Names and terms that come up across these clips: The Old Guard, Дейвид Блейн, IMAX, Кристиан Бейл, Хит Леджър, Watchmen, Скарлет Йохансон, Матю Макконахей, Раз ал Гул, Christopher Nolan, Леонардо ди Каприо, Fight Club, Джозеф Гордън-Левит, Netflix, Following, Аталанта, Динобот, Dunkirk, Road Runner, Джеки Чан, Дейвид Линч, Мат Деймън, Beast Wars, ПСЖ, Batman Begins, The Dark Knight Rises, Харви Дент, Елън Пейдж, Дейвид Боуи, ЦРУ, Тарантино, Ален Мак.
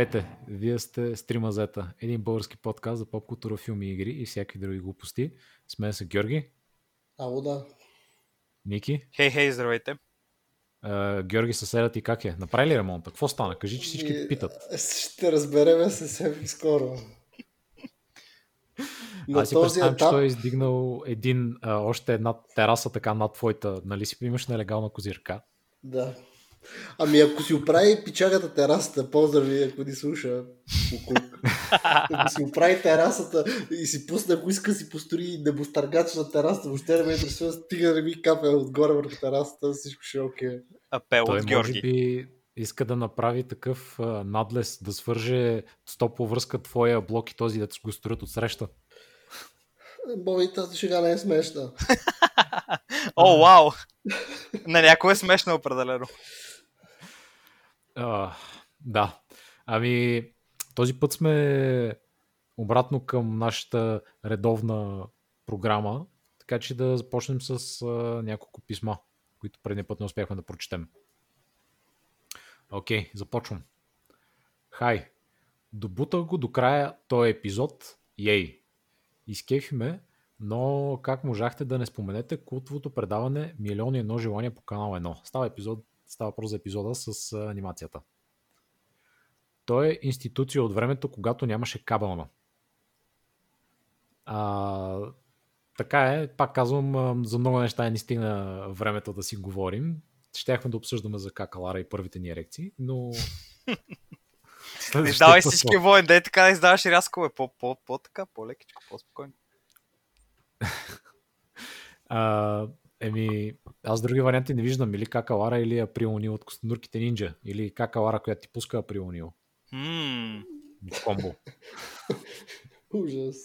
Здравейте! Вие сте с 3 мазета, един български подкаст за поп-култура, филми, игри и всякакви други глупости. С мен са Георги. Ало да. Ники. Хей, здравейте. Георги, съседът ти как е? Направи ли ремонта? Какво стана? Кажи, че всички те питат. Ще разбереме съвсем скоро. Аз си представям, че той е издигнал още една тераса така над твоята. Нали си имаш нелегална козирка? Да. Ами ако си оправи пичагата терасата, поздрави, ако ни слуша. Ако си оправи терасата и си пусне, ако иска си построи небостъргач на терасата, въобще не ме интересува, стига да ми капе отгоре върху терасата, всичко ще е окей. Апел от Георги. Той може би иска да направи такъв надлез, да свърже стопла връзка твоя блок и този да го строят отсреща. Боби, тази шега не е смешна. О, вау! На някой е смешно определено. Да. Ами, този път сме обратно към нашата редовна програма, така че да започнем с няколко писма, които предния път не успяхме да прочетем. Окей, започвам. Хай! Добутах го до края този епизод. Ей! Изкефи ме, но как можахте да не споменете култовото предаване Милион и едно желание по канал 1? Става въпрос за епизода с анимацията. Той е институция от времето, когато нямаше кабелна. Така е, пак казвам, за много неща не стигна времето да си говорим. Щяхме да обсъждаме за какалара и първите ни ерекции, но... Не давай всички воен, да е така да издаваш рязкове, по-така, по-лекичко, по-спокойно. Аз други варианти не виждам, или какалара, или Април Унил от Костенурките Нинджа, или какалара, която ти пуска Април Унил. Комбо. Ужас.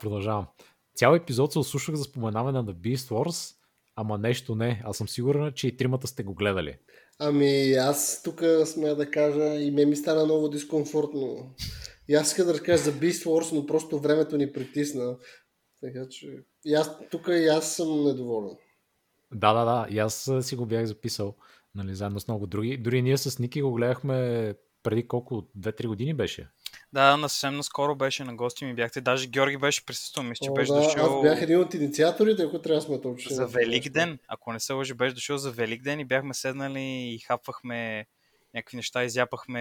Продължавам. Цял епизод се ослушах за споменаване на Beast Wars, ама нещо не. Аз съм сигурен, че и тримата сте го гледали. Ами аз тук смея да кажа и ми стана много дискомфортно. И аз искам да разкажа за Beast Wars, но просто времето ни притисна. Така че и аз съм недоволен. Да, и аз си го бях записал, нали, заедно с много други. Дори ние с Ники го гледахме преди колко, 2-3 години беше. Да, съвсем наскоро беше, на гости ми бяхте. Даже Георги беше присъствал, мисля, че беше дошъл. Аз бях един от инициаторите, ако трябва да сме точни. За Велик ден, ако не се лъжи, беше дошъл за Велик ден и бяхме седнали и хапвахме някакви неща, изяпахме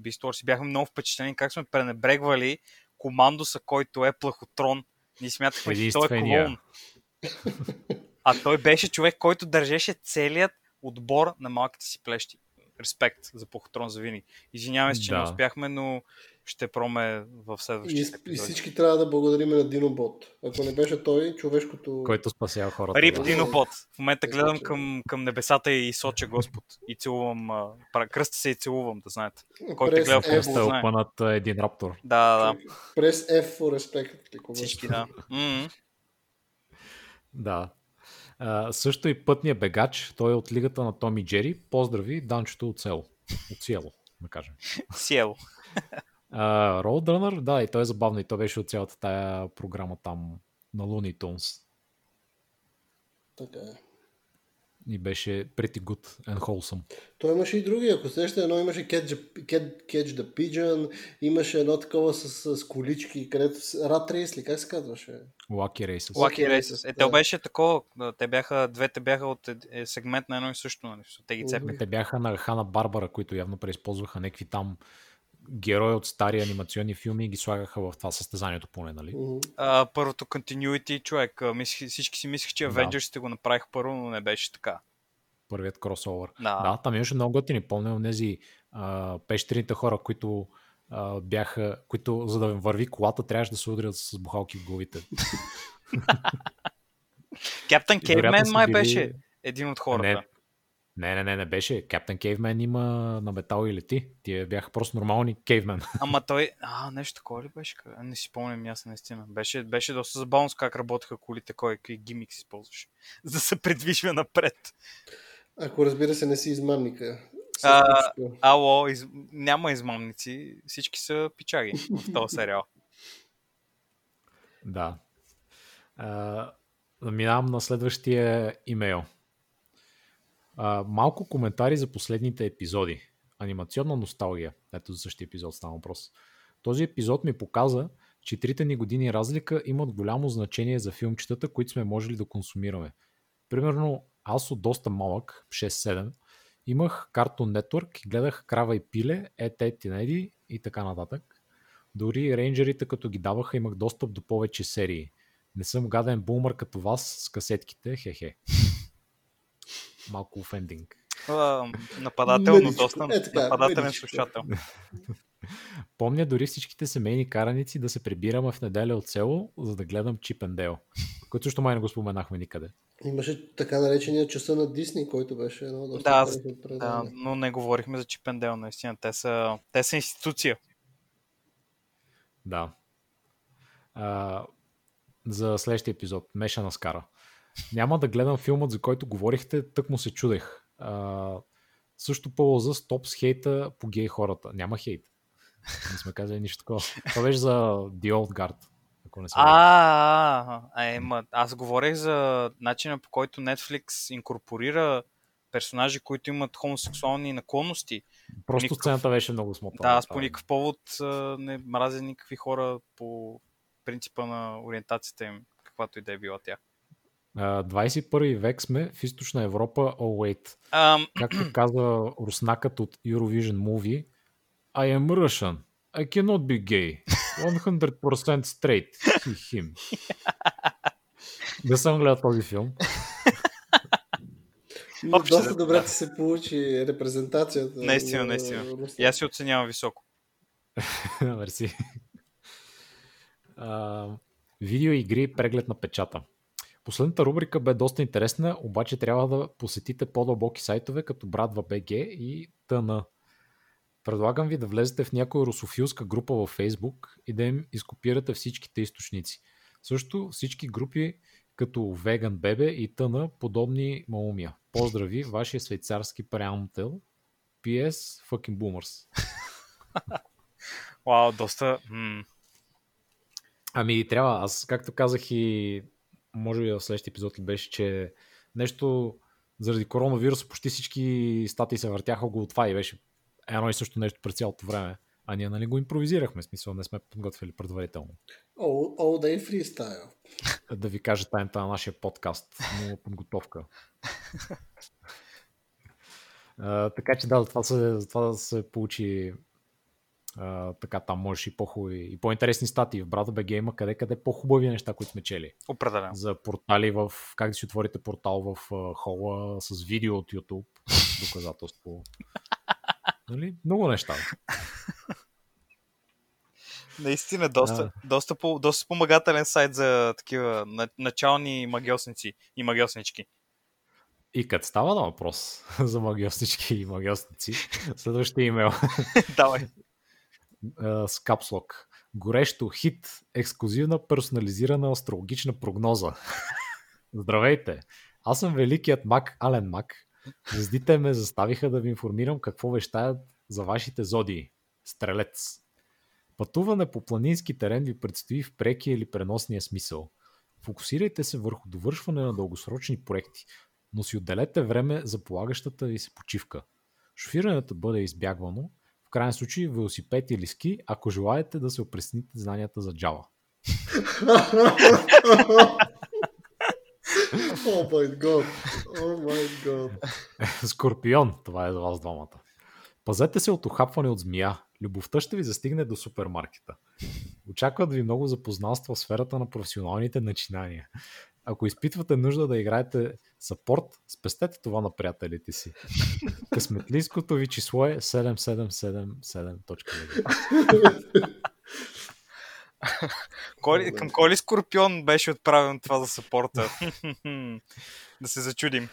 Beast Wars и бяхме много впечатлени как сме пренебрегвали Командоса, който е Плахотрон. Ние смятахме, че той е клоун. А той беше човек, който държеше целият отбор на малките си плещи. Респект за Плахотрон за винаги. Извиняваме се, че не успяхме, но ще проме в следващите епизоди. И всички трябва да благодарим на Динобот. Ако не беше той, човешкото... който спасява хората. Рип Динобот. В момента гледам към небесата и соча Господ. И целувам. Кръста се и целувам, да знаете. Който гледа в кръста е опънат един раптор. Да. Прес F for respect. Всички, да. Да. Също и пътния бегач, той е от лигата на Том и Джери. Поздрави Данчето от село. От Сиело, да кажем. Сиело. Road Runner, да, и той е забавно, и той беше от цялата тая програма там на Looney Tunes. Така е. И беше pretty good and wholesome. Той имаше и други, ако среща едно имаше Catch the Pigeon, имаше едно такова с колички, където Rat Race ли, как се казваше? Lucky Races. Те беше такова, двете бяха от сегмент на едно и също, нали? Те ги цепиха. Те бяха на Hanna-Barbera, които явно преизползваха някакви там герои от стари анимационни филми и ги слагаха в това състезанието поне, нали? Първото Continuity, човек. Всички си мислех, че Avengersите го направих първо, но не беше така. Първият кросовър. Да, там имаше много готини. Помня тези пещерните хора, които бяха, които за да върви колата, трябваше да се удрят с бухалки в главите. Каптан Кейвмен май беше един от хората. Не беше. Каптан Кейвмен има на метал и лети. Тие бяха просто нормални кейвмен. Ама той... нещо такова ли беше? Не си помням ясно, наистина. Беше доста забавно с как работеха колите, кой гимик си използваше, за да се придвижва напред. Ако разбира се не си измамника. Няма измамници. Всички са пичаги в този сериал. Да. Минавам на следващия имейл. Малко коментари за последните епизоди. анимационна носталгия. Ето за същия епизод става въпрос. Този епизод ми показа, че 3-те ни години разлика имат голямо значение за филмчетата, които сме можели да консумираме. Примерно, аз от доста малък, 6-7, имах Cartoon Network и гледах Крава и пиле, Ет Еди и така нататък. Дори рейнджерите, като ги даваха, имах достъп до повече серии. Не съм гаден бумър като вас с касетките, хе-хе. Малко офендинг. Нападателно доста. Нападателен слушател. Помня дори всичките семейни караници да се прибираме в неделя от село, за да гледам Чипендейл, който също май не го споменахме никъде. Имаше така наречения часа на Дисни, който беше едно доста предаване. Да, но не говорихме за Чипендейл, наистина. Те са институция. Да. За следващия епизод, Мешана скара. Няма да гледам филмът, за който говорихте, тък му се чудех. Също полза стоп с хейта по гей хората. Няма хейт. Не сме казали нищо такова. Това беше за The Old Guard. Ако не се аз говорех за начина, по който Netflix инкорпорира персонажи, които имат хомосексуални наклонности. Просто сцената беше много смотана. Да, аз по никакъв повод не мразя никакви хора по принципа на ориентацията им, каквато и да е била тя. 21 век сме в източна Европа, Както казва руснакът от Eurovision Movie, I am Russian, I cannot be gay, 100% straight, he, him. Да съм гледал този филм. Доста добре да се получи репрезентацията. Наистина. И аз си оценявам високо. Мерси. Видеоигри, преглед на печата. Последната рубрика бе доста интересна, обаче трябва да посетите по-дълбоки сайтове като Братва.бг и т.н. Предлагам ви да влезете в някоя русофилска група във Facebook и да им изкопирате всичките източници. Също всички групи като Веган Бебе и т.н. подобни маумия. Поздрави, вашия швейцарски приятел. PS fucking boomers. Вау, доста... Ами трябва, аз както казах и може би в следващия епизод ли беше, че нещо заради коронавируса почти всички статии се въртяха около това и беше едно и също нещо през цялото време. А ние нали го импровизирахме, в смисъл не сме подготвили предварително. All day freestyle. Да ви кажа тайната на нашия подкаст. Много подготовка. Така че да, това се получи... така там можеш и по-хубави и по-интересни статии в Братва.бг има къде по-хубави неща, които сме чели. Определено. За портали в... Как да си отворите портал в хола с видео от YouTube. Доказателство. Нали? Много неща. Наистина, доста спомагателен сайт за такива начални магиосници и магиоснички. И като става на въпрос за магиоснички и магиосници, следващия имейл. Давай. С капслок. Горещо хит. Ексклузивна персонализирана астрологична прогноза. Здравейте! Аз съм великият мак Ален Мак. Звездите ме заставиха да ви информирам какво вещаят за вашите зодии. Стрелец. Пътуване по планински терен ви предстои в прекия или преносния смисъл. Фокусирайте се върху довършване на дългосрочни проекти, но си отделете време за полагащата ви се почивка. Шофирането бъде избягвано, в крайен случай велосипед или ски, ако желаете да се опресните знанията за Java. О май гот! О май гот! Скорпион, това е за вас двамата. Пазете се от ухапване от змия. Любовта ще ви застигне до супермаркета. Очакват ви много запознанства в сферата на професионалните начинания. Ако изпитвате нужда да играете сапорт, спестете това на приятелите си. Късметлийското ви число е 7777.2. Към кой ли Скорпион беше отправен това за сапорта? Да се зачудим.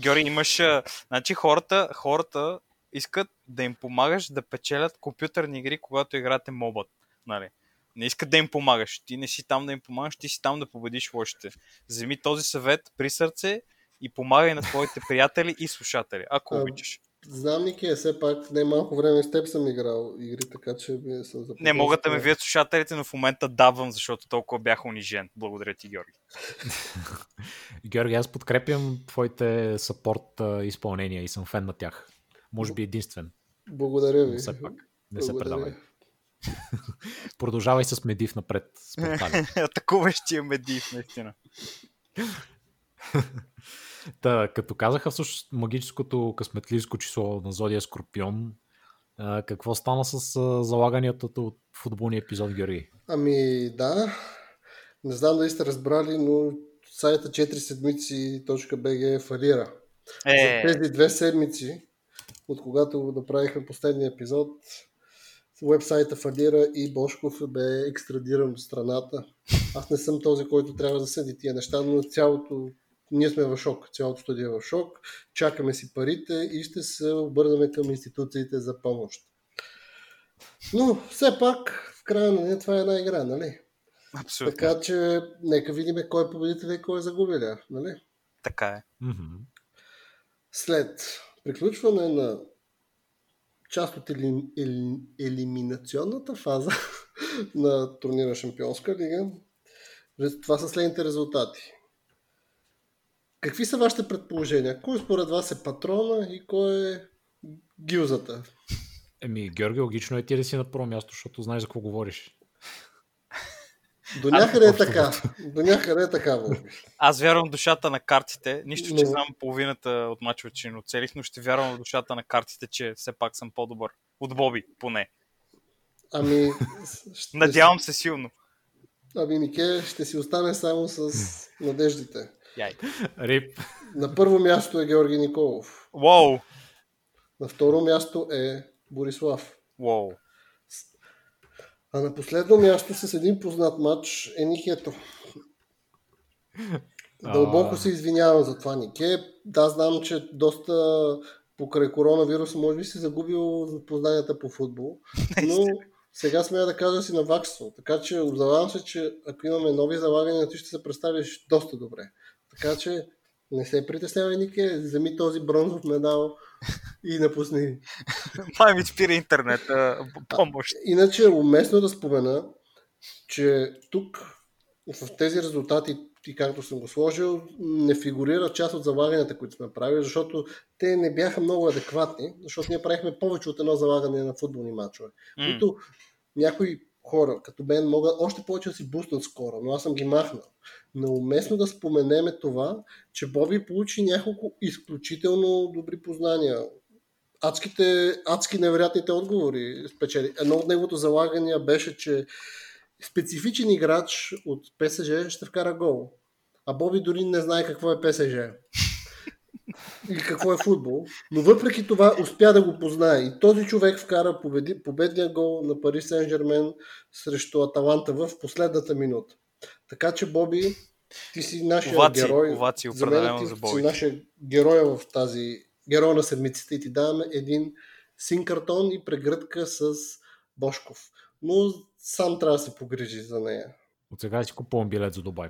Георги, имаш... Значи хората искат да им помагаш да печелят компютърни игри, когато играете мобът. Нали? Не искат да им помагаш. Ти не си там да им помагаш, ти си там да победиш лошите. Вземи този съвет при сърце и помагай на твоите приятели и слушатели, ако обичаш. Знам, Ники, е все пак не малко време с теб съм играл игри, така че ми съм запомнил. Не могат да ме вият слушателите, но в момента давам, защото толкова бях унижен. Благодаря ти, Георги. Георги, аз подкрепям твоите съпорт изпълнения и съм фен на тях. Може би единствен. Благодаря ви. Но все пак, не се предавай. Продължавай с Медив напред. Атакуващия Медив, наистина. Та, като казаха всъщност магическото късметливско число на Зодия Скорпион, какво стана с залаганията от футболния епизод, Георги? Ами да, не знам дали сте разбрали, но сайта 4седмици.bg фалира. За тези 2 седмици, от когато направихме последния епизод, уебсайта фалира и Бошков бе екстрадиран от страната. Аз не съм този, който трябва да съди тия неща, но цялото ние сме в шок, цялото студия е в шок, чакаме си парите и ще се обърнем към институциите за помощ. Но все пак, в края на ден това е една игра, нали? Абсолютно. Така че, нека видим кой е победителя и кой е загубеля, нали? Така е. След приключване на част от елиминационната фаза на турнира Шампионска лига, това са следните резултати. Какви са вашите предположения? Кой според вас е патрона и кой е гилзата? Еми, Георги, логично е ти да си на първо място, защото знаеш за какво говориш. До някъде е така. До някъде е така. Аз вярвам в душата на картите. Нищо, че знам половината от мачове, че не оцелих, но ще вярвам в душата на картите, че все пак съм по-добър. От Боби, поне. Ами... Надявам се силно. Ами, Нике, ще си остане само с надеждите. Рип. На първо място е Георги Николов. Wow. На второ място е Борислав. Wow. А на последно място с един познат матч е Никето. Дълбоко се извинявам за това, Нике. Да, знам, че доста покрай коронавирус може би си загубил познанията по футбол, но сега смея да кажа си на ваксо. Така че обзавявам се, че ако имаме нови залагания, ти ще се представиш доста добре. Така че не се притеснявай, Нике, вземи този бронзов медал и напусни. Май ми спира интернет, помощ. Иначе е уместно да спомена, че тук в тези резултати, и както съм го сложил, не фигурира част от залаганията, които сме правили, защото те не бяха много адекватни, защото ние правихме повече от едно залагане на футболни матчове, които някои хора, като мен, могат още повече да си буснат скоро, но аз съм ги махнал. Неуместно да споменеме това, че Боби получи няколко изключително добри познания. Адски невероятните отговори спечели. Едно от неговото залагания беше, че специфичен играч от ПСЖ ще вкара гол. А Боби дори не знае какво е ПСЖ. И какво е футбол. Но въпреки това успя да го познае. И този човек вкара победния гол на Пари Сен-Жермен срещу Аталанта в последната минута. Така че, Боби, ти си нашия герой. Оваци, за мен, ти си нашия герой в тази герой на седмиците и ти даваме един синкартон и прегръдка с Бошков. Но сам трябва да се погрижи за нея. От сега си купувам билет за Дубай.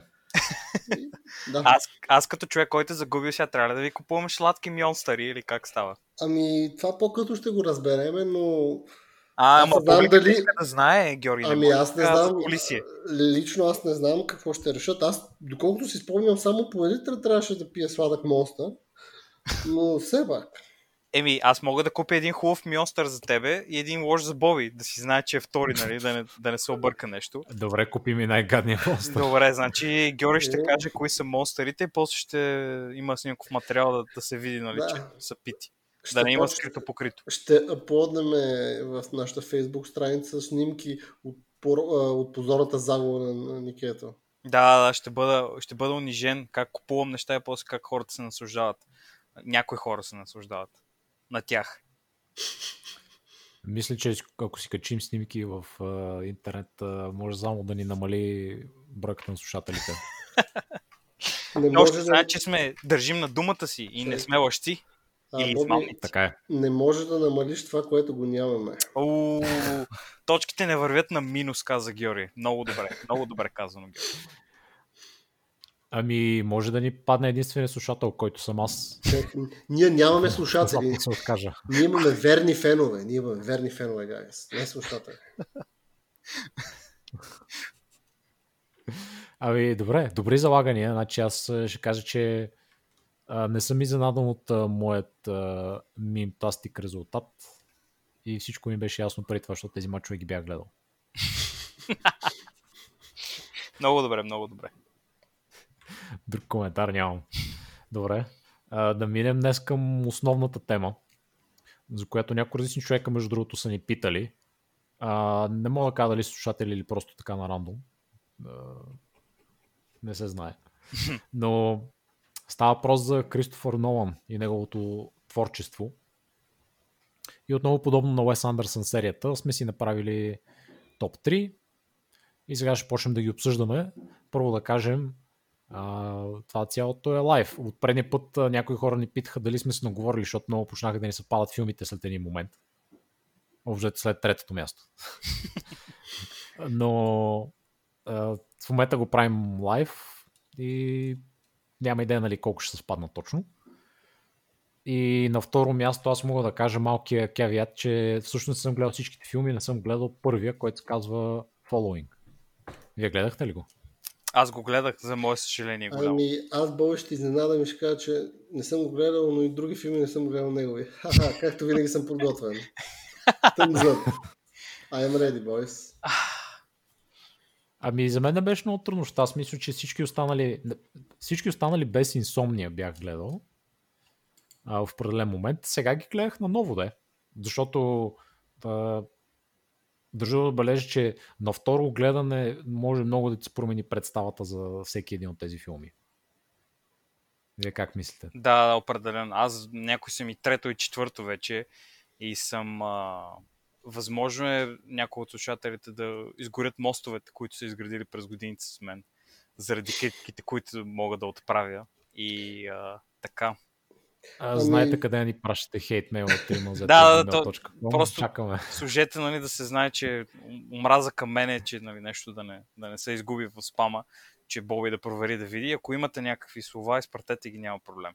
Да. Аз като човек, който загубил, сега трябва да ви купуваме сладки мьонстъри или как става? Ами, това по-късно ще го разбереме, но... ама дали... да знае, Георги. Ами аз не знам, лично аз не знам какво ще решат. Аз, доколкото си спомням, само поведителя трябваше да пие сладък монстър, но все пак. Еми, аз мога да купя един хубав мьонстър за тебе и един лош за Боби, да си знае, че е втори, нали, да не се обърка нещо. Добре, купи ми най-гадния монстър. Добре, значи Георги ще каже кои са монстърите и после ще има снимков материал да се види, нали, че са пити. Да не има скрито покрито. Ще аплоднем в нашата фейсбук страница снимки от позорната загуба на Никето. Да, ще бъда унижен как купувам неща и после как хората се наслаждават. Някои хора се наслаждават на тях. Мисля, че ако си качим снимки в интернет, може само да ни намали бройката на слушателите. Още знае, че сме държим на думата си и не сме лъжци. Боби, така е. Не можеш да намалиш това, което го нямаме. Точките не вървят на минус, каза Георги. Много добре казано, Георги. Ами, може да ни падне единствения слушател, който съм аз. Ние нямаме слушатели. Ние имаме верни фенове. Ние имаме верни фенове, гайс. Не слушатели. Ами, добре. Добри залагания. Значи аз ще кажа, че не съм изненадан от моят мимтастик резултат. И всичко ми беше ясно преди това, защото тези мачове ги бях гледал. Много добре, много добре. Друг коментар нямам. Добре. Да минем днес към основната тема, за която някои различни човека, между другото, са ни питали. Не мога да кажа дали слушатели или просто така на рандом. Не се знае. Но става въпрос за Кристофър Нолан и неговото творчество. И отново подобно на Уес Андерсън серията, сме си направили топ 3 и сега ще почнем да ги обсъждаме. Първо да кажем, това цялото е лайв. От предния път някои хора ни питаха дали сме се наговорили, защото много почнаха да ни се падат филмите след един момент. Обжето след третото място. Но в момента го правим лайв и няма идея нали колко ще се спадна точно. И на второ място аз мога да кажа малкия кавиат, че всъщност съм гледал всичките филми, не съм гледал първия, който се казва Following. Вие гледахте ли го? Аз го гледах, за мое съжаление. Ами, аз повече ще изненадам и ще кажа, че не съм го гледал, но и други филми не съм гледал негови. Ха-ха, както винаги съм подготвен. I am ready, boys. Ами, за мен не беше много трудно, защото аз мисля, че всички останали без инсомния бях гледал в определен момент. Сега ги гледах наново, да. Защото държа да отбележа, че на второ гледане може много да ти се промени представата за всеки един от тези филми. Вие как мислите? Да, определено. Аз някой съм и трето и четвърто вече и съм... Възможно е някои от слушателите да изгорят мостовете, които са изградили през годините с мен, заради критиките, които мога да отправя. И така. Знаете къде ни пращате хейт мейл от Тримълзета. Просто чакаме. Служете нали, да се знае, че омраза към мен е, че нали, нещо да не се изгуби в спама, че Боби да провери да види. Ако имате някакви слова, изпратете ги, няма проблем.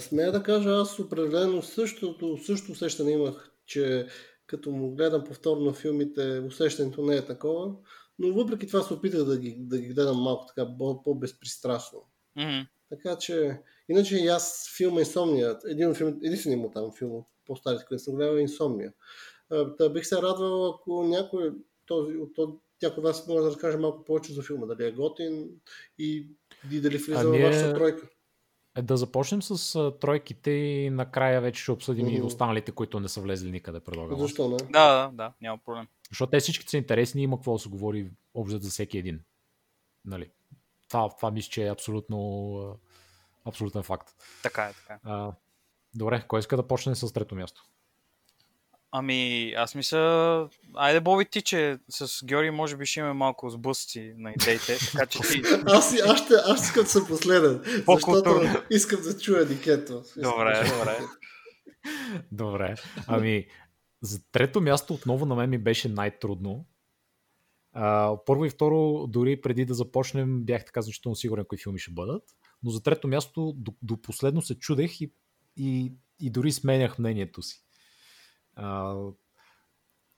Смея да кажа, аз определено също усещане имах, че като му гледам повторно филмите, усещането не е такова, но въпреки това се опитах да ги гледам малко така по-безпристрастно. Mm-hmm. Така че, иначе и аз филма Инсомния, единствен му там филм от по-старите, където съм гледал Инсомния. Бих се радвал, ако някой от вас може да разкаже малко повече за филма, дали е готин и дали влиза във вашата тройка. Да започнем с тройките и накрая вече ще обсъдим и останалите, които не са влезли никъде, предлагам. Защо не? Да, няма проблем. Защото те всички са интересни, има какво да се говори общо за всеки един. Нали? Това мисля, че е абсолютен факт. Така е. Добре, кой иска да почне с трето място? Ами, аз мисля... Айде, Боби, ти, че с Георги може би ще имаме малко сблъсъци на идеите, така че ти... Аз искам да съм последен, защото искам да чуя Никето. Добре. Ами, за трето място отново на мен ми беше най-трудно. Първо и второ, дори преди да започнем, бях така значително сигурен кои филми ще бъдат, но за трето място до последно се чудех и дори сменях мнението си.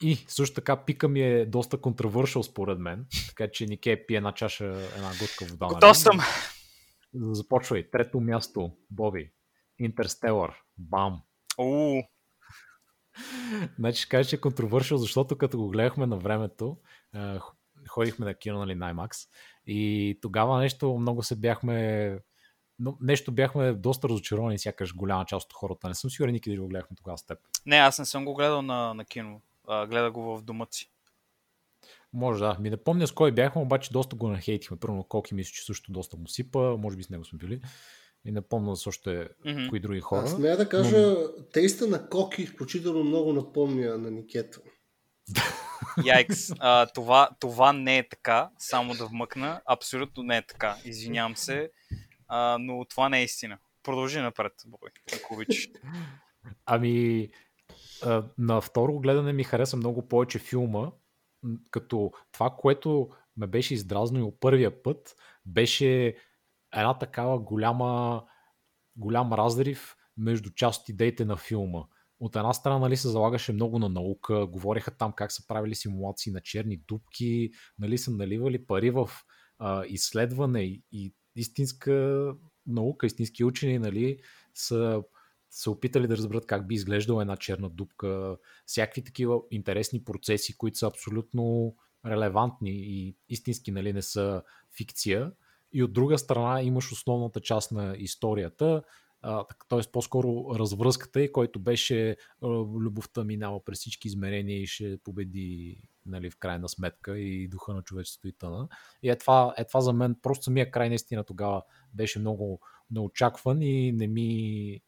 И също така пика ми е доста контравършъл според мен, така че Нике пие една чаша, една глътка вода. Готов съм! Започвай. Трето място, Боби. Interstellar. Бам! Значи ще кажа, че е контравършъл, защото като го гледахме на времето, ходихме на кино, нали, на IMAX и тогава бяхме доста разочаровани, сякаш голяма част от хората. Не съм сигурен, Ники, дали го гледахме тогава с теб. Не, аз не съм го гледал на кино. Гледах го в дома си. Може да. Ми не помня с кой бяхме, обаче доста го нахейтихме. Първо, Колки мисля, че също доста му сипа. Може би с него сме били. И не помня също кои други хора. Аз смея да кажа, тейста на Коки изключително много напомня на Никето. Яйкс, това не е така. Само да вмъкна. Абсолютно не е така. Извинявам се. Но това не е истина. Продължи напред, Бой, ако обичаш. Ами, на второ гледане ми хареса много повече филма, като това, което ме беше издразнил първия път, беше една такава голям разрив между част от идеите на филма. От една страна, нали, се залагаше много на наука, говореха там как са правили симулации на черни дупки, нали, са наливали пари в изследване и истинска наука, истински учени, нали, са се опитали да разберат как би изглеждала една черна дупка, всякакви такива интересни процеси, които са абсолютно релевантни и истински, нали, не са фикция. И от друга страна имаш основната част на историята, т.е. по-скоро развръзката, който беше любовта минава през всички измерения и ще победи, нали, в крайна сметка, и духа на човечеството и т.н. И е това за мен, просто самия край наистина тогава беше много неочакван и не ми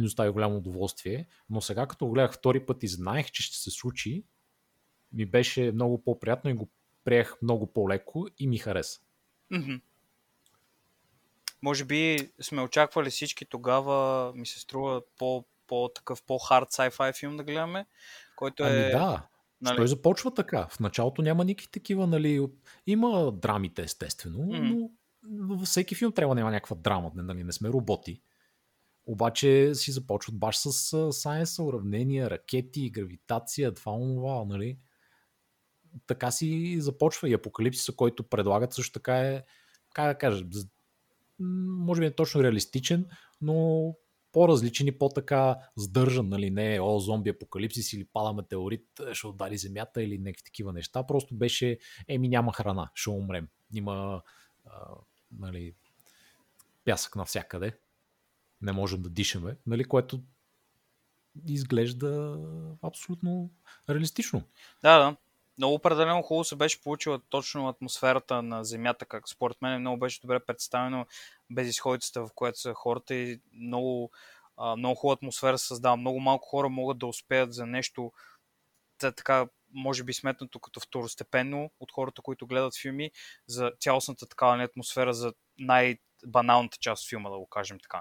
достави голямо удоволствие, но сега като го гледах втори път и знаех, че ще се случи, ми беше много по-приятно и го приех много по-леко и ми хареса. Mm-hmm. Може би сме очаквали всички тогава, ми се струва по-такъв по-хард sci-fi филм да гледаме, който е... Ами да, нали... той започва така. В началото няма никакви такива, нали... Има драмите, естествено, mm-hmm. но във всеки филм трябва да има някаква драма, нали, не сме роботи. Обаче си започват баш с сайенса, уравнения, ракети, гравитация, това, нали? Така си започва и апокалипсиса, който предлагат, също така е, как да кажа, може би не точно реалистичен, но по-различен и по-така сдържан, нали? Не е зомби апокалипсис или пада метеорит, ще удари земята или някакви такива неща. Просто беше, няма храна, ще умрем. Има, нали, пясък навсякъде. Не можем да дишаме, нали, което изглежда абсолютно реалистично. Да. Много определено хубаво се беше получила точно атмосферата на Земята, как според мен много беше добре представено безизходицата, в която са хората, и много хубава атмосфера се създава. Много малко хора могат да успеят за нещо, за така, може би сметнато като второстепенно от хората, които гледат филми, за цялостната такава атмосфера, за баналната част от филма, да го кажем така,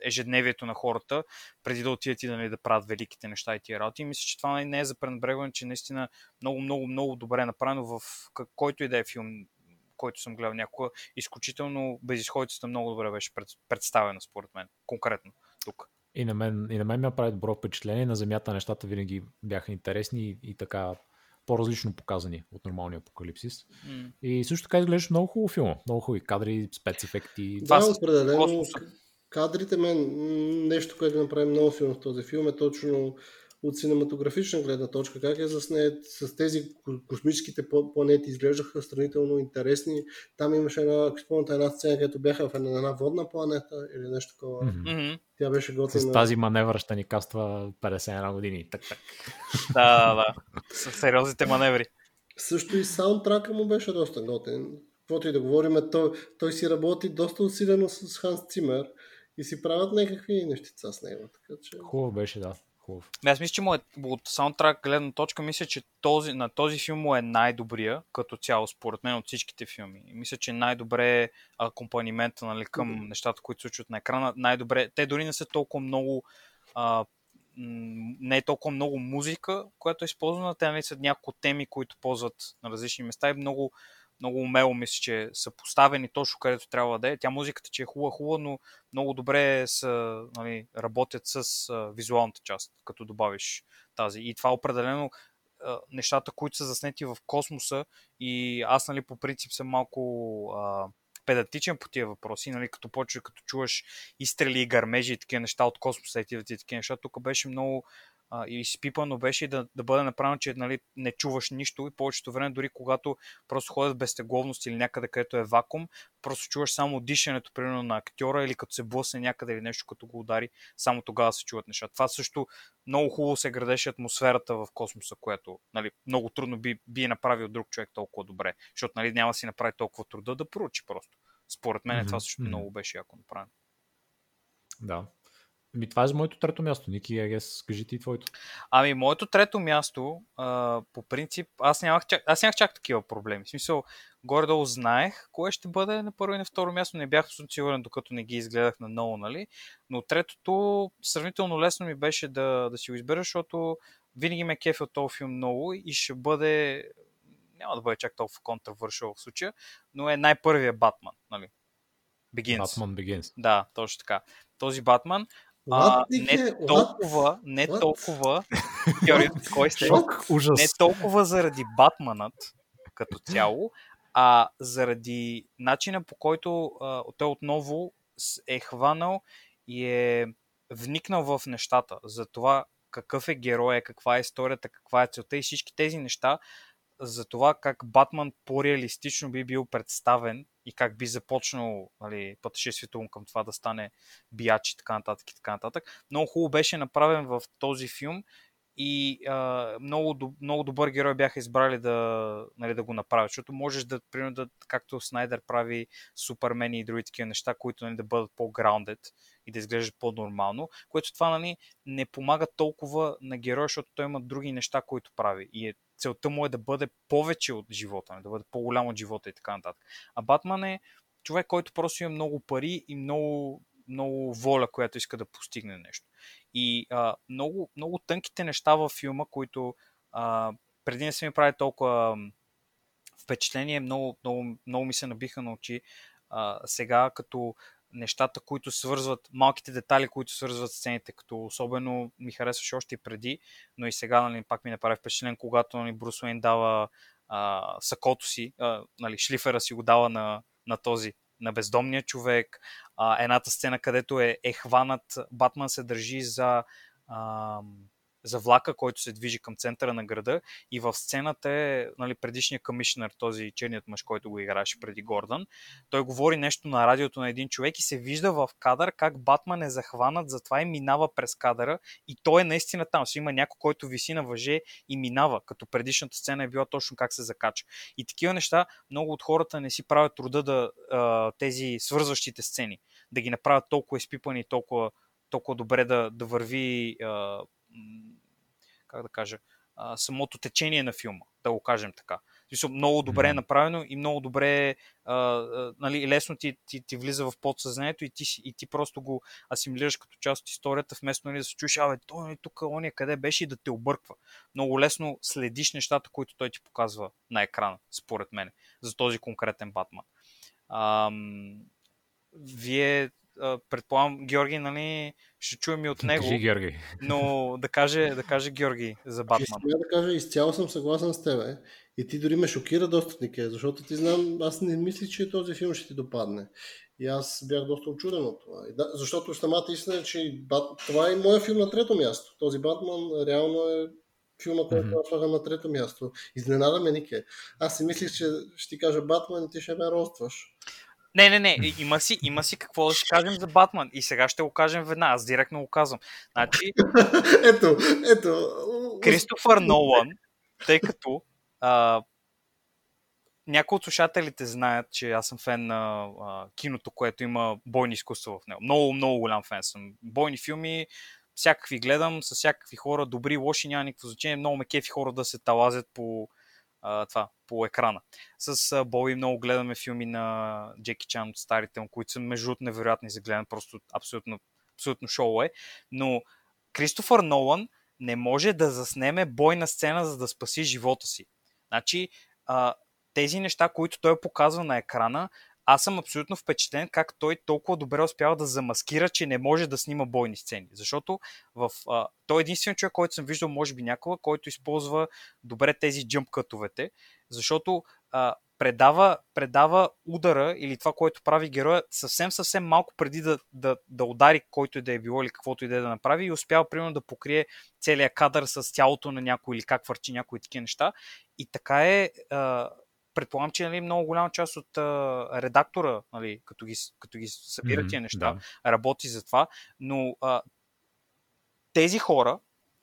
ежедневието на хората, преди да отидат и да правят великите неща и тия работи. И мисля, че това не е за пренебрегване, че наистина много добре е направено в който и да е филм, който съм гледал някога. Изключително безизходицата много добре беше представена, според мен, конкретно тук. И на мен ме прави добро впечатление. На Земята нещата винаги бяха интересни и така по-различно показани от нормалния апокалипсис. И също така изглеждаш много хубаво филма. Много хубави кадри, спецефекти. Да, определено. Кадрите, нещо, което направи много филм в този филм, е точно от синематографична гледна точка. Как е заснет, с тези космическите планети изглеждаха сравнително интересни. Там имаше една сцена, където бяха в една водна планета или нещо такова. Mm-hmm. Тя беше готина. С тази маневра ще ни каства 51 години. Так. Да. С сериозните маневри. Също и саундтрака му беше доста готин. Каквото и да говорим, той си работи доста усилено с Ханс Цимер и си правят някакви нещица с него. Така че... Хубаво беше, да. Хубав. Аз мисля, че от саундтрак гледна точка, мисля, че на този филм е най-добрия като цяло, според мен, от всичките филми. Мисля, че най-добре е акомпанимента, нали, към нещата, които се случват на екрана. Най-добре. Те дори не са толкова много... не е толкова много музика, която е използвана. Те, нали, са няколко теми, които ползват на различни места и много умело, мисля, че са поставени точно където трябва да е. Тя музиката, че е хубава, но много добре нали, работят с визуалната част, като добавиш тази. И това определено нещата, които са заснети в космоса, и аз, нали, по принцип съм малко педантичен по тия въпроси, нали, като чуваш изстрели и гармежи и такива неща от космоса и такива неща, тук беше много изпипано беше да бъде направено, че, нали, не чуваш нищо, и повечето време, дори когато просто ходят без тегловност или някъде, където е вакуум, просто чуваш само дишането, примерно, на актьора, или като се блъсне някъде или нещо, като го удари, само тогава се чуват неща. Това също много хубаво се градеше атмосферата в космоса, която, нали, много трудно би направил друг човек толкова добре, защото, нали, няма да си направи толкова труда да проучи просто. Според мен това също много беше яко направено. Да. Това е за моето трето място. Ники, кажи ти твоето. Моето трето място, по принцип, аз нямах чак такива проблеми. В смисъл, горе-долу знаех кое ще бъде на първо и на второ място. Не бях сигурен, докато не ги изгледах на ново, нали? Но третото сравнително лесно ми беше да си го избера, защото винаги ме кефи от този филм много и ще бъде няма да бъде чак толкова контравършъл в случая, но е най-първият Батман, нали? Begins. Batman Begins. Да, точно така. Този Батман не толкова не толкова заради Батманът като цяло, а заради начина, по който той отново е хванал и е вникнал в нещата. За това какъв е героя, каква е историята, каква е целта и всички тези неща, за това как Батман по-реалистично би бил представен и как би започнал, нали, пътешествието му към това да стане бияч и така нататък и така нататък. Много хубаво беше направен в този филм и много добър герой бяха избрали да, нали, да го направят, защото можеш да, примерно, да, както Снайдер прави Супермен и други такива неща, които, нали, да бъдат по-граундед и да изглеждат по-нормално, което това, нали, не помага толкова на героя, защото той има други неща, които прави и е, целта му е да бъде повече от живота, да бъде по-голям от живота и така нататък. А Батман е човек, който просто има много пари и много воля, която иска да постигне нещо. И много тънките неща във филма, които преди не са ми правили толкова впечатление, много ми се набиха на очи сега, като нещата, които свързват, малките детали, които свързват сцените, като особено ми харесваше още и преди, но и сега, нали, пак ми направи впечатлен, когато, нали, Брус Уейн дава сакото си, нали, шлифера си го дава на този, на бездомния човек. Едната сцена, където е хванат, Батман се държи за влака, който се движи към центъра на града, и в сцената е, нали, предишният комишнер, този черният мъж, който го играше преди Гордън. Той говори нещо на радиото на един човек и се вижда в кадър как Батман е захванат, затова и минава през кадъра и той е наистина там. Си има някой, който виси на въже и минава, като предишната сцена е била точно как се закача. И такива неща много от хората не си правят труда да тези свързващите сцени, да ги направят толкова изпипани, толкова добре да върви как да кажа, самото течение на филма, да го кажем така. Много добре е направено и много добре, нали, лесно ти влиза в подсъзнанието и ти просто го асимилираш като част от историята, вместо, нали, да се чуеш, той е тук, он е къде беше, и да те обърква. Много лесно следиш нещата, които той ти показва на екрана, според мен, за този конкретен Батман. Вие, предполагам, Георги, нали, ще чуем и от него, но да каже Георги за Батман. Ще да кажа, изцяло съм съгласен с тебе и ти дори ме шокира доста, Нике, защото ти знам, аз не мислих, че този филм ще ти допадне и аз бях доста учуден от това, да, защото самата истина е, че това е моя филм на трето място, този Батман реално е филма, който слагам на трето място. Изненада ме, Нике, аз си мислих, че ще ти кажа Батман и ти ще ме ростваш. Не, има си какво да ще кажем за Батман и сега ще го кажем веднага, аз директно го казвам. Значи, ето. Кристофър Нолан, тъй като някои от слушателите знаят, че аз съм фен на киното, което има бойни изкуства в него. Много, много голям фен съм. Бойни филми, всякакви гледам, с всякакви хора, добри, лоши, няма никакво значение. Много ме кефи хора да се талазят по екрана. С Боби много гледаме филми на Джеки Чан от старите му, които са между невероятни за гледане, просто абсолютно шоу е, но Кристофър Нолан не може да заснеме бойна сцена, за да спаси живота си. Значи, тези неща, които той показва на екрана, аз съм абсолютно впечатлен как той толкова добре успява да замаскира, че не може да снима бойни сцени. Защото той е единствен човек, който съм виждал, може би някога, който използва добре тези джъмпкътовете, защото предава удара или това, което прави героя, съвсем малко преди да удари който и да е било или каквото и да е да направи, и успява, примерно, да покрие целия кадър с тялото на някой или как върчи някои такива неща. И така е... предполагам, че, нали, много голяма част от редактора, нали, като ги събира тия неща, да, работи за това, но тези хора,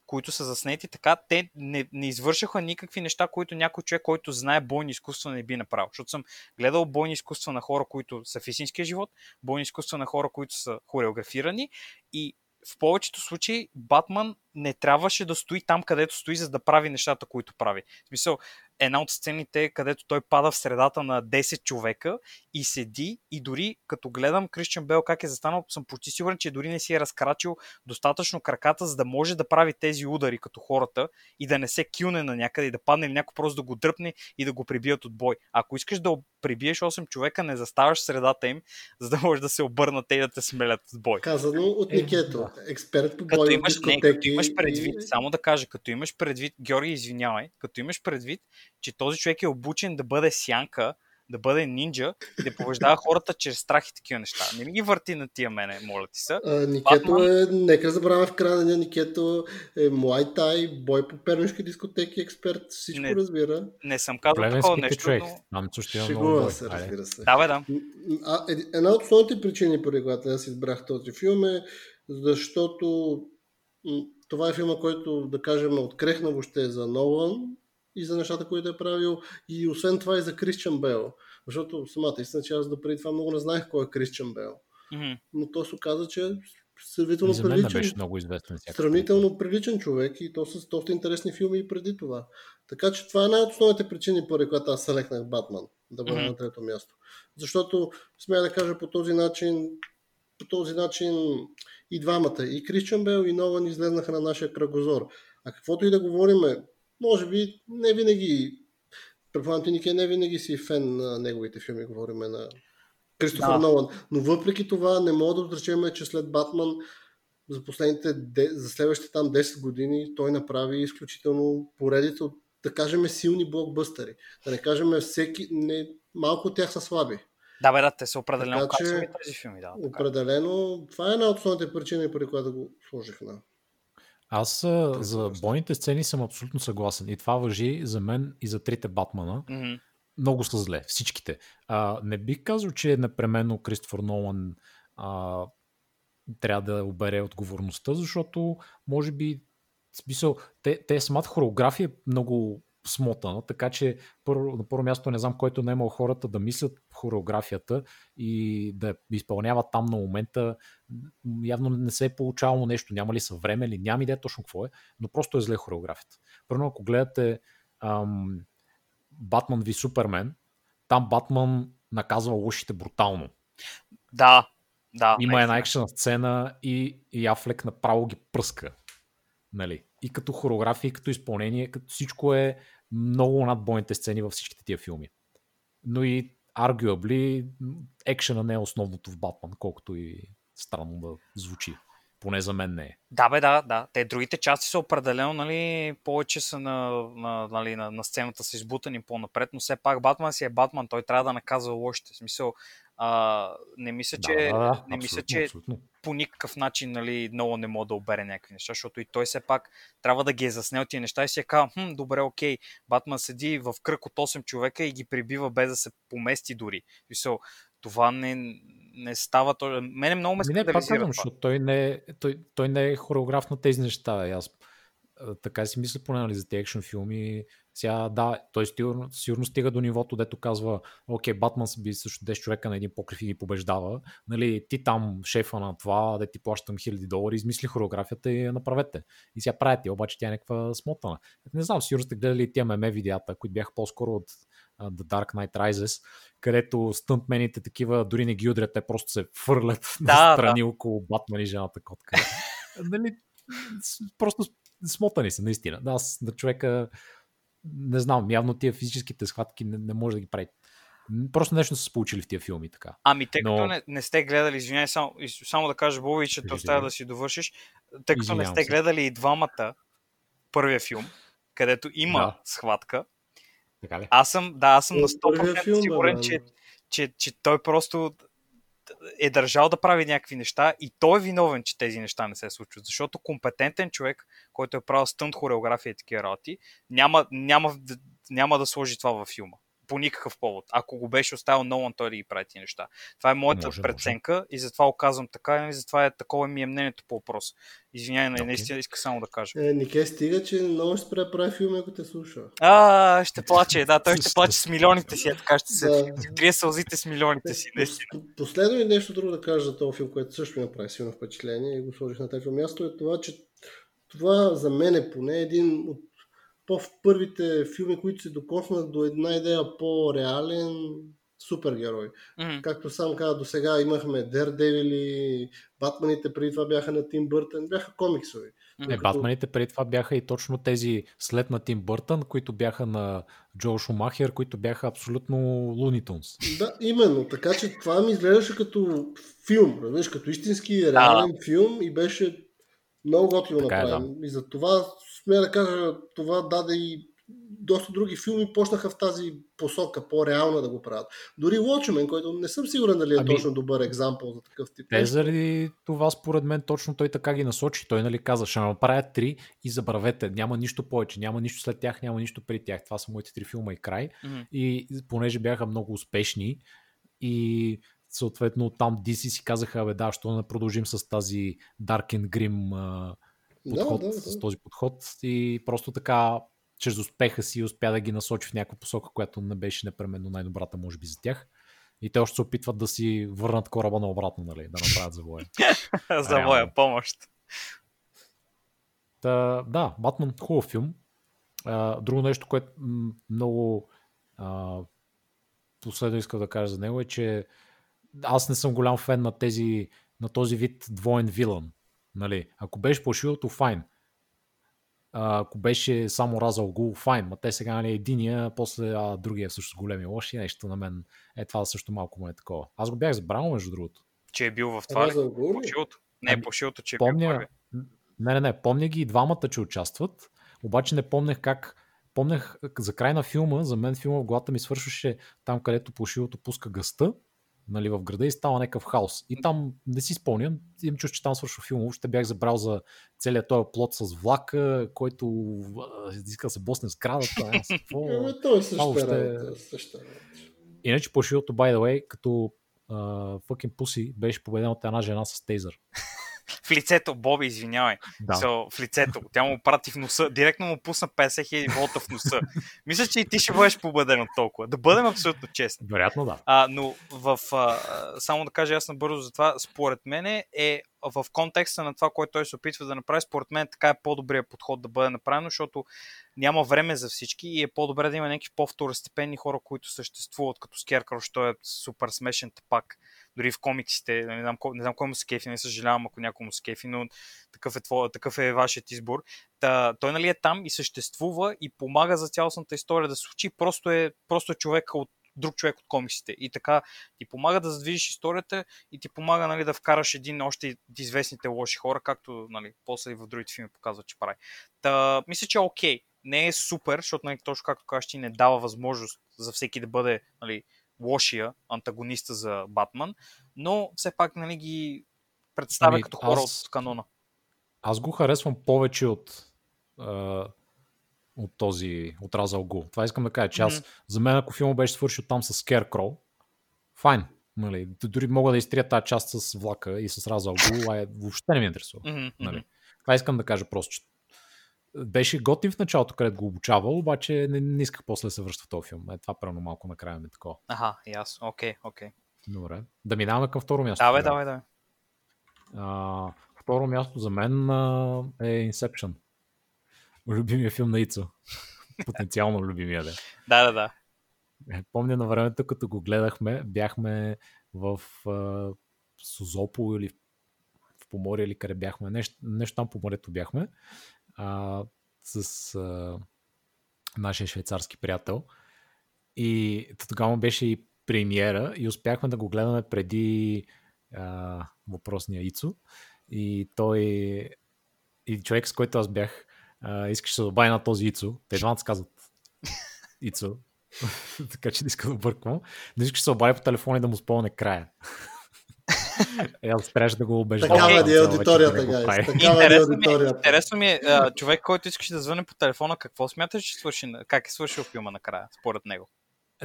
които са заснети така, те не извършаха никакви неща, които някой човек, който знае бойни изкуства, не би направил. Защото съм гледал бойни изкуства на хора, които са в истинския живот, бойни изкуства на хора, които са хореографирани, и в повечето случаи Батман не трябваше да стои там, където стои, за да прави нещата, които прави. В смисъл, една от сцените, където той пада в средата на 10 човека и седи, и дори като гледам Кристиан Бейл как е застанал, съм почти сигурен, че дори не си е разкрачил достатъчно краката, за да може да прави тези удари като хората и да не се килне на някъде и да падне или някой просто да го дръпне и да го прибият от бой. Ако искаш да прибиеш 8 човека, не заставаш средата им, за да можеш да се обърнат и да те смелят от бой. Казано от Никето, експерт по бой в дискотеки. Като имаш предвид, само да кажа, като имаш предвид, Георги, извинявай, като имаш предвид, че този човек е обучен да бъде сянка, да бъде нинджа, да повеждава хората чрез страх и такива неща. Не ми ги върти на тия мене, моля ти се. Никето е, нека забравяме в края на деня, Никето е муай тай, бой по пернишки дискотеки, експерт, всичко не, разбира. Не съм казал такова нещо, човек, но... Шегува се, разбира се. Да, бе, да. Една от основните причини, поради когато аз избрах този филм е, защото това е филма, който, да кажем, открехна въобще за Нолан и за нещата, които е правил, и освен това и за Кристиан Бейл. Защото самата истина, че аз допреди това много не знаех кой е Кристиан Бейл. Mm-hmm. Но то се оказа, че е сравнително приличен, много известен, сравнително приличен човек и то с доста интересни филми и преди това. Така че това е една от основните причини, поради която аз селекнах Батман да бъде на трето място. Защото, смея да кажа, по този начин и двамата, и Кристиан Бейл, и Нолан излезнаха на нашия кръгозор. А каквото и да говориме, може би не винаги, предполагам, ти, Нике, не винаги си фен на неговите филми, говорим на Кристофър Нолан. Но въпреки това не мога да отречем, че след Батман за следващите там 10 години той направи изключително поредица от, да кажем, силни блокбъстери. Да не кажем всеки, не, малко от тях са слаби. Да, бе, да, те са определено качваме тези филми. Да, определено, това е една от основните причини, поради която го сложих на... Аз за бойните сцени съм абсолютно съгласен и това важи за мен и за трите Батмана. Mm-hmm. Много са зле, всичките. Не бих казал, че непременно Кристофър Нолан трябва да обере отговорността, защото може би смисъл, те самата хореография е много смотана, така че на първо място не знам който не е имал хората да мислят хореографията и да изпълняват там на момента. Явно не се е получавало нещо, няма ли са време или няма идея точно какво е, но просто е зле хореографията. Първо, ако гледате Батман ви Супермен, там Батман наказва лошите брутално. Да. Има една екшена сцена и Афлек направо ги пръска. Нали? И като хореография, и като изпълнение, като всичко е много над бойните сцени във всичките тия филми. Но и arguably екшена не е основното в Батман, колкото и странно да звучи. Поне за мен не е. Да. Те другите части са определено, нали, повече са на сцената са избутани по-напред, но все пак Батман си е Батман, той трябва да наказва лошите. В смисъл, не мисля, че, абсолютно. По никакъв начин, нали, Нолан не мога да обере някакви неща, защото и той все пак трябва да ги е заснел тия неща и си е казал, добре, окей, Батман седи в кръг от 8 човека и ги прибива без да се помести дори. Мисъл, това не става. Мене много ме скандализира. Не, пак защото той не е хореограф на тези неща. Аз така си мисля поне, нали, за тези екшен филми. Сега, да, той сигурно стига до нивото, дето казва, окей, Батман би също 10 човека на един покрив и ги побеждава. Нали, ти там, шефа на това, да ти плащам $1000, измисли хореографията и я направете. И сега правите, обаче тя е някаква смотана. Не знам, сигурно сте гледали тия меме видеята, които бяха по-скоро от The Dark Knight Rises, където стънтмените такива дори не ги удрят, те просто се фърлят настрани около Батман и жената котка. Нали, просто смотани са, наистина. Аз на човека не знам, явно тия физическите схватки не може да ги прави. Просто нещо са се получили в тия филми. Така. Ами тъй като не сте гледали, извиняй, само да кажа, Боби, че те оставя да си довършиш, тъй като не сте гледали и двамата първия филм, където има схватка, аз съм на 100% филм, сигурен, че той просто е държал да прави някакви неща и той е виновен, че тези неща не се случват. Защото компетентен човек, който е правил стънт хореография и такива работи, няма да сложи това във филма. По никакъв повод. Ако го беше оставил Нолан, той да ги прави тези неща. Това е моята преценка и затова го казвам така и затова е такова ми е мнението по въпрос. Извинявай, наистина иска само да кажа. Нике, стига, че много ще спре да прави филми, ако те слуша. Ще плаче, той ще плаче с милионите си, така ще се трие сълзите с милионите си. Последно и нещо друго да кажа за този филм, което също ми направи силно впечатление и го сложих на такова място, е това, че това за мен е поне един от по-първите филми, които се докоснат до една идея по-реален супергерой. Mm-hmm. Както сам каза, до сега имахме Дердевили, Батманите преди това бяха на Тим Бъртън, бяха комиксови. Докато... Батманите преди това бяха и точно тези след на Тим Бъртън, които бяха на Джо Шумахер, които бяха абсолютно Looney Tunes. Да, именно. Така че това ми изглеждаше като филм, разбираш, като истински реален филм и беше много готино направен. Да. И за това, смея да кажа, това даде и доста други филми почнаха в тази посока, по-реална да го правят. Дори Watchmen, който не съм сигурен дали е точно добър екзампъл за такъв тип. Те заради това, според мен, точно той така ги насочи. Той, нали, каза, ще направя 3 и забравете. Няма нищо повече, няма нищо след тях, няма нищо преди тях. Това са моите 3 филма и край. Mm-hmm. И понеже бяха много успешни и съответно там DC си казаха, бе, да, що не продължим с тази Dark and Grim подход, с този подход и просто така чрез успеха си успя да ги насочи в някаква посока, която не беше непременно най-добрата, може би, за тях. И те още се опитват да си върнат кораба наобратно, нали, да направят завоя. Завоя, помощ. Та, да, Батман, хубав филм. Друго нещо, което много последно искам да кажа за него е, че аз не съм голям фен на тези, на този вид двоен вилан. Нали? Ако беше плашил, то файн. Ако беше само разъл го, файн, ма те сега, нали, единия, после другия всъщност големи лоши, нещо на мен е това също малко му е такова. Аз го бях забравил, между другото. Че е бил в това ли? По шилото, че е бил първи. Не, помня ги и двамата, че участват, обаче не помнех как, помнех за край на филма, за мен филма в главата ми свършваше там, където по шилото пуска гъста, нали, в града и става някакъв хаос. И там не си спомням, им чуш, че там свършва филма. Въобще бях забрал за целият този плот с влака, който иска да се босне с градата. Той също. Иначе плашилото, by the way, като fucking pussy, беше победен от една жена с тейзър. В лицето, Боби, извинявай. Да. В лицето. Тя му прати в носа. Директно му пусна 50 000 волта в носа. Мисля, че и ти ще бъдеш победен от толкова. Да бъдем абсолютно честни. Вероятно, да. Но само да кажа ясно бързо за това, според мен е в контекста на това, което той се опитва да направи, според мен така е по-добрият подход да бъде направено, защото няма време за всички и е по-добре да има някакви по-второстепенни хора, които съществуват, като Скеркър, защото е супер смешен тъпак. Дори в комиксите, не знам кой му се кефи, не съжалявам ако някой му се кефи, но такъв е вашият избор. Той, нали, е там и съществува и помага за цялостната история да се случи, просто е друг човек от комиксите. И така ти помага да задвижиш историята и ти помага, нали, да вкараш един още известните лоши хора, както, нали, после и в другите филми показват, че прави. Мисля, че е окей. Не е супер, защото, нали, точно както кажеш, ти не дава възможност за всеки да бъде, нали, лошия антагониста за Батман, но все пак, нали, ги представя като хора от канона. Аз го харесвам повече от този отразъл го. Това искам да кажа, че аз, за мен, ако филма беше свършил там с Scarecrow, файн. Нали, дори мога да изтрия тази част с влака и с разъл го, въобще не ми интересува. Нали. Това искам да кажа просто, че беше готин в началото, където го обучавал, обаче не исках после да се връща в този филм. Това правилно малко накрая ми е такова. Аха, ясно. Окей. Добре. Да минаваме към второ място. Давай. Второ място за мен е Inception. Любимия филм на Ицо. Потенциално любимия, да. Да. Помня на времето, като го гледахме, бяхме в Созопол или в Поморие, или къде бяхме. Нещо там по морето бяхме. С нашия швейцарски приятел и тогава беше и премиера и успяхме да го гледаме преди въпросния Ицо и той и човек, с който аз бях, искаше да добавя на този Ицо, те двамата казват Ицо така че не иска да обърквам, но искаше да се обадя по телефона и да му спомня края. Аз трябваше да го убеждавам. Такава е аудиторията, гайс. Интересно ми е, човек, който искаше да звъне по телефона, какво смяташ, че свърши, как е свършил филма накрая, според него?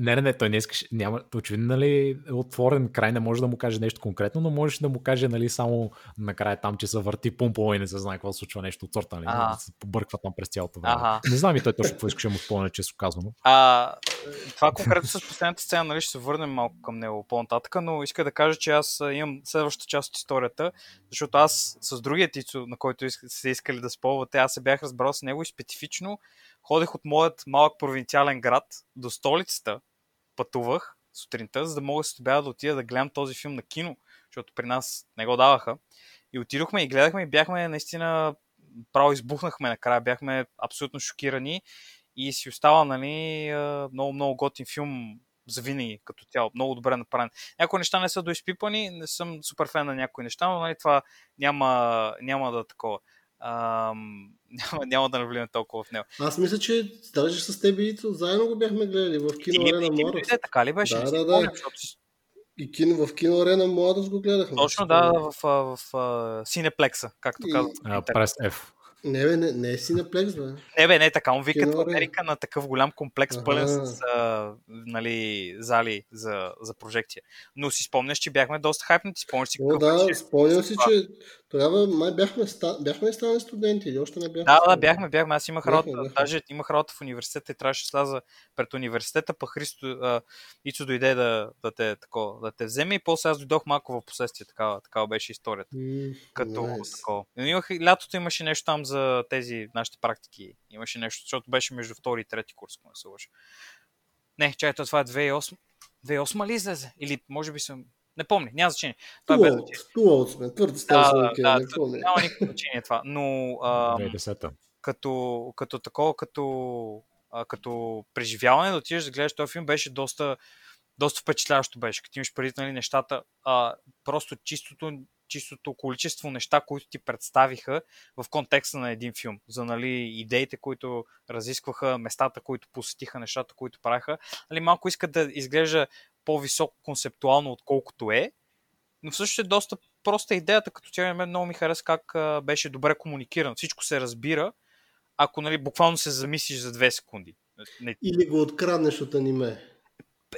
Не, той не искаше, няма, очевидно, нали, отворен край, не може да му каже нещо конкретно, но можеш да му каже, нали, само накрая там, че се върти пумпова и не се знае какво се случва нещо от сорта, нали, да се побърква там през цялото време. Не знам и той точно какво искаше да му спомня, че се казвано. Това конкретно с последната сцена, нали, ще се върнем малко към него по-нататък, но иска да кажа, че аз имам следващата част от историята, защото аз с другия Ицо, на който се искали да спълвате, аз се бях разбрал с него и специфично Ходех от моят малък провинциален град до столицата, пътувах сутринта, за да мога след обяда да отида да гледам този филм на кино, защото при нас не го даваха. И отидохме и гледахме и бяхме наистина, право избухнахме накрая, бяхме абсолютно шокирани и си остава, нали, много готин филм за винаги като цяло, много добре направен. Някои неща не са доизпипани, не съм супер фен на някои неща, но, нали, това няма да такова. Няма да навлияме толкова в него. Аз мисля, че даже с теб и заедно го бяхме гледали в кино Арена Младост. Така ли беше? Да. И в кино Арена Младост го гледахме. Точно, да, в Синеплекса, както казвам. Прес F. Не е Синеплекс, бе. Не, така. Он викат в Америка на такъв голям комплекс, пълен с зали за прожекция. Но си спомняш, че бяхме доста хайпнати. Спомням си, че тогава май бяхме станали студенти или още не бяхме? Да, бяхме. Аз имах работа. Даже имах работа в университета и трябваше да сляза пред университета. Па Ицо дойде да те вземе и после аз дойдох малко в последствие. Такава беше историята. Лятото имаше нещо там за тези нашите практики. Имаше нещо, защото беше между втори и трети курс, ако не се лъжа. Не, чай, това е 2008. 2008 ли излезе? Или може би съм... Не помня, няма значение. Ту олд сме, твърдо става. Няма никакво значение това. Но като такова, като преживяване да отидеш да гледаш този филм, беше доста впечатляващо беше. Като имаш преди, нали, нещата, просто чистото количество неща, които ти представиха в контекста на един филм. За, нали, идеите, които разискваха, местата, които посетиха, нещата, които правиха. Нали, малко иска да изглежда по-високо концептуално, отколкото е. Но всъщност е доста проста идеята, като тя много ми хареса как беше добре комуникирано. Всичко се разбира, ако, нали, буквално се замислиш за 2 секунди. Или го откраднеш от аниме.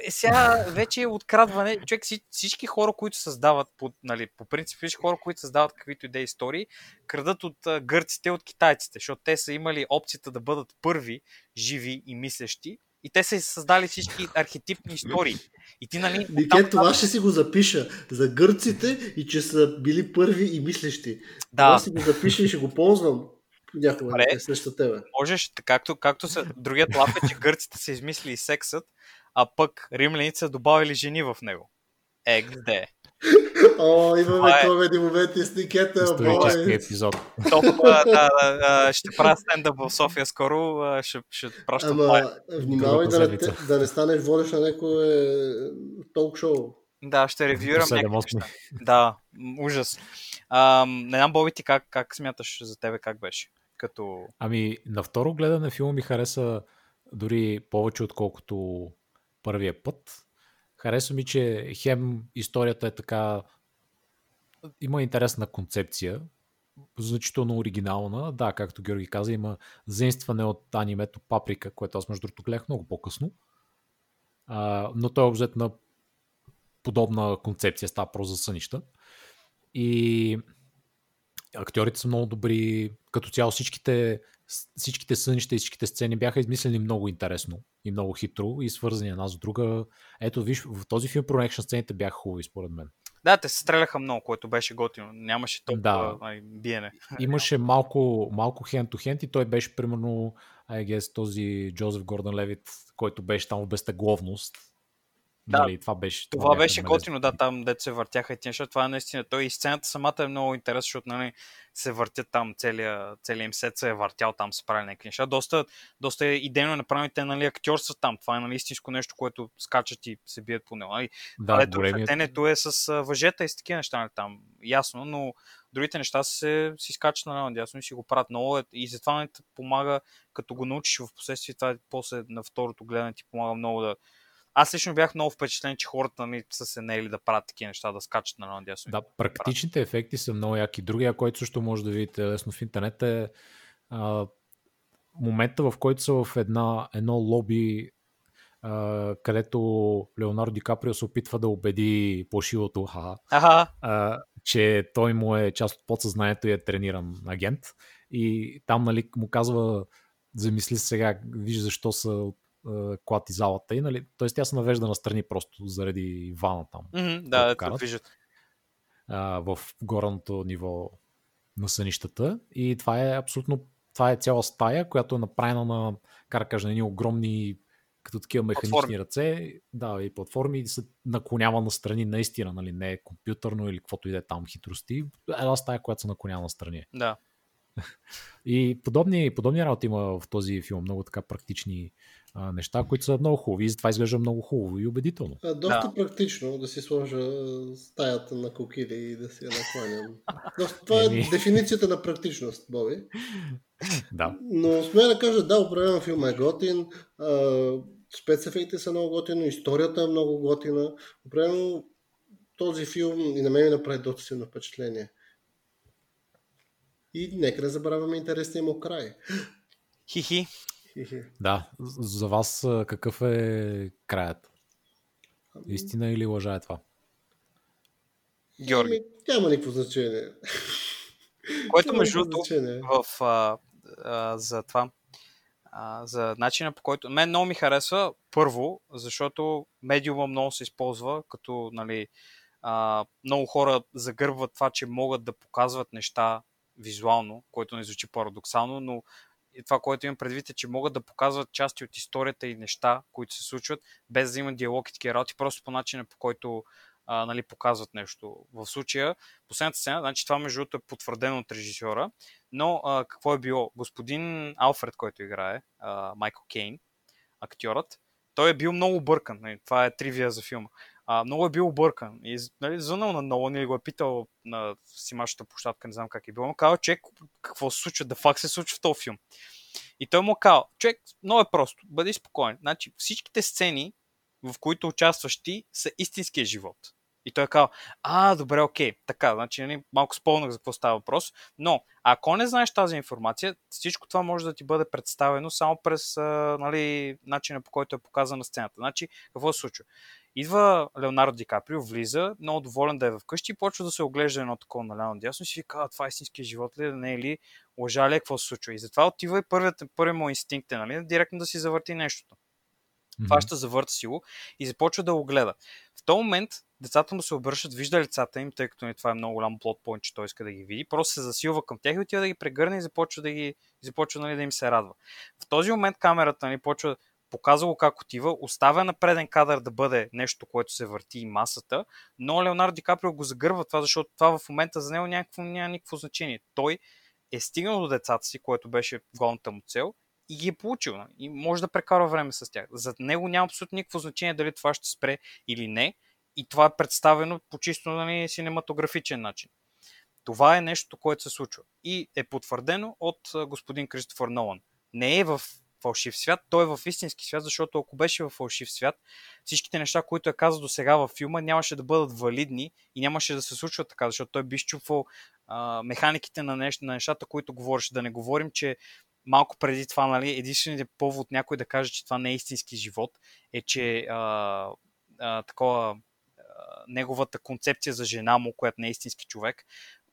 Сега вече е открадване. Човек, всички хора, които създават, нали, по принцип, всички хора, които създават каквито идеи истории, крадат от гърците, от китайците, защото те са имали опцията да бъдат първи, живи и мислещи. И те са създали всички архетипни истории. И ти, нали, това ще си го запиша за гърците и че са били първи и мислещи. Това си го запиша и ще го ползвам. Някога е срещу тебе. Можеш, както другият лап е, че гърците са измислили сексът, а пък римляните са добавили жени в него. Де. О, имаме това един момент и сникета. Исторически епизод. Ще правя стендъп в София скоро. Ще пращам лайв. Внимавай да не станеш водещ на някое толк-шоу. Да, ще ревюрам някакви неща. Да, ужас. Не знам, Боби, ти как смяташ за тебе, как беше? Ами, на второ гледане филма ми хареса дори повече, отколкото първия път. Харесва ми, че хем историята е така, има интересна концепция, значително оригинална. Да, както Георги каза, има заимстване от анимето Паприка, което аз между другото гледах много по-късно. Но той е обзет на подобна концепция, става просто за сънища. И актьорите са много добри. Като цяло всичките сънища и всичките сцени бяха измислени много интересно и много хитро и свързани една с друга. Ето, виж, в този филм Пронекшън сцените бяха хубави, според мен. Да, те се стреляха много, което беше готино. Нямаше толкова биене. Имаше малко хенд-то-хенд и той беше, примерно, този Джозеф Гордън-Левит, който беше там в безтегловност. Да, нали, това беше готино, да, там дето се въртяха и тя, защото това е наистина. Той и сцената самата е много интересна, защото, нали, се въртят там, целият им сет се е въртял там, се прави някакви неща. Доста идейно направени те, нали, актьорства там. Това е, нали, истинско нещо, което скачат и се бият по него. Нали. Да, въртенето е с въжета и с такива неща, нали, там, ясно, но другите неща си скачат на дясно и си го правят много и затова не те помага, като го научиш в последствие, това после на второто гледане ти помага много да. Аз лично бях много впечатлен, че хората ми са се наели да правят такива неща, да скачат на дясно. Да, практичните ефекти са много яки. Другия, който също може да видите лесно в интернет, е момента, в който са в едно лоби, където Леонардо ди Каприо се опитва да убеди плашилото, че той му е част от подсъзнанието и е трениран агент. И там, нали, му казва, замисли сега, виж защо са клати залата и, нали, т.е. тя се навежда настрани просто заради вана там. Да, да виждат. В горното ниво на сънищата и това е абсолютно Това е цяла стая, която е направена на, как кажа, на огромни като такива механични платформи. Ръце. Да, и платформи се наклонява настрани наистина, нали, не е компютърно или каквото и да е там хитрости. Една стая, която се наклонява настрани. Да. И подобни работи има в този филм. Много така практични неща, които са много хубави и затова изглежда много хубаво и убедително. Доста практично да си сложа стаята на кокили и да си я накланям. Това е дефиницията на практичност, Боби. Да. Но смея да кажа, да, определено филма е готин, спецефектите са много готини, историята е много готина. Определено този филм и на мен ми направи доста силно впечатление. И нека да забравяме интересния му край. Хихи. Да, за вас какъв е краят? Истина или лъжа е това? Георги. Няма никакво значение. Което между за това, за начина по който... Мен много ми харесва, първо, защото медиума много се използва, като, нали, много хора загърбват това, че могат да показват неща визуално, което не звучи парадоксално, но и това, което имам предвид е, че могат да показват части от историята и неща, които се случват, без да има диалог и такива работи, просто по начина, по който нали, показват нещо. В случая, последната сцена, значи това между другото е потвърдено от режисьора, но какво е било? Господин Алфред, който играе, Майкъл Кейн, актьорът, той е бил много объркан, нали, това е тривия за филма. Много е бил объркан. И, нали, звънал на Нолан или го е питал на снимащата площадка, не знам как е било, но казал, човек, какво се случва, да факт се случва в този филм. И той му казал, човек, много е просто, бъди спокоен. Значи, всичките сцени, в които участваш ти, са истинския живот. И той е казал, добре, окей, така, значи, нали, малко спомнах за какво става въпрос, но ако не знаеш тази информация, всичко това може да ти бъде представено само през нали, начина, по който е показана сцената. Значи, какво се случва? Идва Леонардо Ди Каприо, влиза, много доволен да е вкъщи и почва да се оглежда едно такова наляно дясно и си вика, това е истинския живот ли, не е ли, лъжа ли, какво се случва? И затова отива и първият му инстинкт е, нали, директно да си завърти нещото. Това ще завърта си го и започва да го гледа. В този момент децата му се обръщат, вижда лицата им, тъй като не това е много голям плот пойнт, че той иска да ги види, просто се засилва към тях и отива да ги прегърне и започва нали, да им се радва. В този момент камерата нали, почва показва как отива, оставя на преден кадър да бъде нещо, което се върти и масата, но Леонардо Ди Каприо го загърва това, защото това в момента за него няма никакво значение. Той е стигнал до децата си, което беше главната му цел и ги е получил. И може да прекарва време с тях. За него няма абсолютно никакво значение дали това ще спре или не и това е представено по чисто нали, синематографичен начин. Това е нещо, което се случва и е потвърдено от господин Кристофър Нолан. Не е в фалшив свят, той е в истински свят, защото ако беше в фалшив свят, всичките неща, които е казал до сега във филма, нямаше да бъдат валидни и нямаше да се случва така, защото той би изчупвал механиките на нещата, които говореше. Да не говорим, че малко преди това, нали, единственият повод някой да каже, че това не е истински живот, е, че неговата концепция за жена му, която не е истински човек,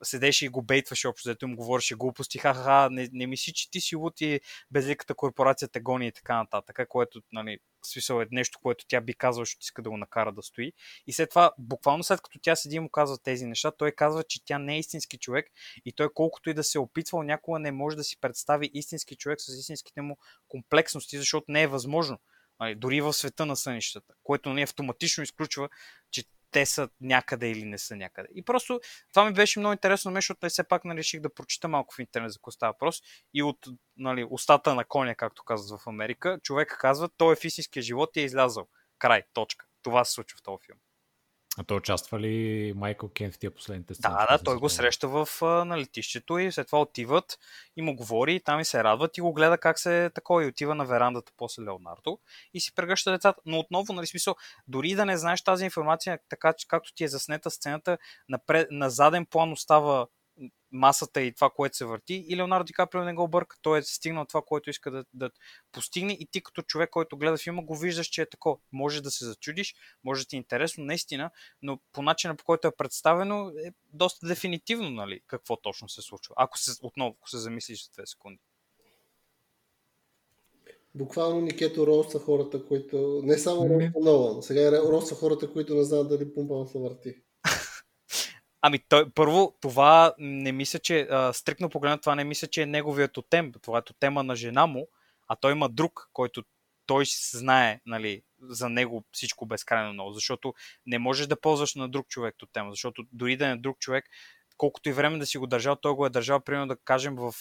седеше и го бейтваше общо, дето им говореше глупости, ха-ха, не мисли, че ти си лут и безликата корпорация те гони и така нататък, което нали, смисъл е нещо, което тя би казвала, че иска да го накара да стои. И след това, буквално след като тя седи и му казва тези неща, той казва, че тя не е истински човек и той колкото и да се опитвал, някога не може да си представи истински човек с истинските му комплексности, защото не е възможно. Нали, дори в света на сънищата, което не автоматично изключва, че те са някъде или не са някъде. И просто това ми беше много интересно, защото все пак нали, реших да прочита малко в интернет за какво става въпрос. И от нали, устата на коня, както казват в Америка, човек казва, той е в истинския живот и е излязъл. Край, точка. Това се случва в този филм. А той участва ли Майкъл Кейн в тия последните сцени? Да, той го среща на летището и след това отиват и му говори, и там и се радват и го гледа как се такова и отива на верандата после Леонардо и си прегръща децата. Но отново, нали смисъл, дори да не знаеш тази информация, така както ти е заснета сцената, на заден план остава масата и това, което се върти и Леонардо Ди Каприо не го обърка. Той е стигнал това, което иска да постигне и ти като човек, който гледа филма, го виждаш, че е такова. Може да се зачудиш, може да ти е интересно, наистина, но по начина, по който е представено, е доста дефинитивно, нали, какво точно се случва. Ако се замислиш за 2 секунди. Буквално Никето Роуса хората, които... Не само Роуса Нолан, сега Роуса хората, които не знаят дали пумпа се върти. Ами той, първо, това не мисля, че стрикно погледнато, това не мисля, че е неговият тотем. Това е тотема на жена му, а той има друг, който той знае, нали, за него всичко безкрайно много, защото не можеш да ползваш на друг човек тотема, защото дори да не е друг човек, колкото и време да си го държал, той го е държал, примерно да кажем, в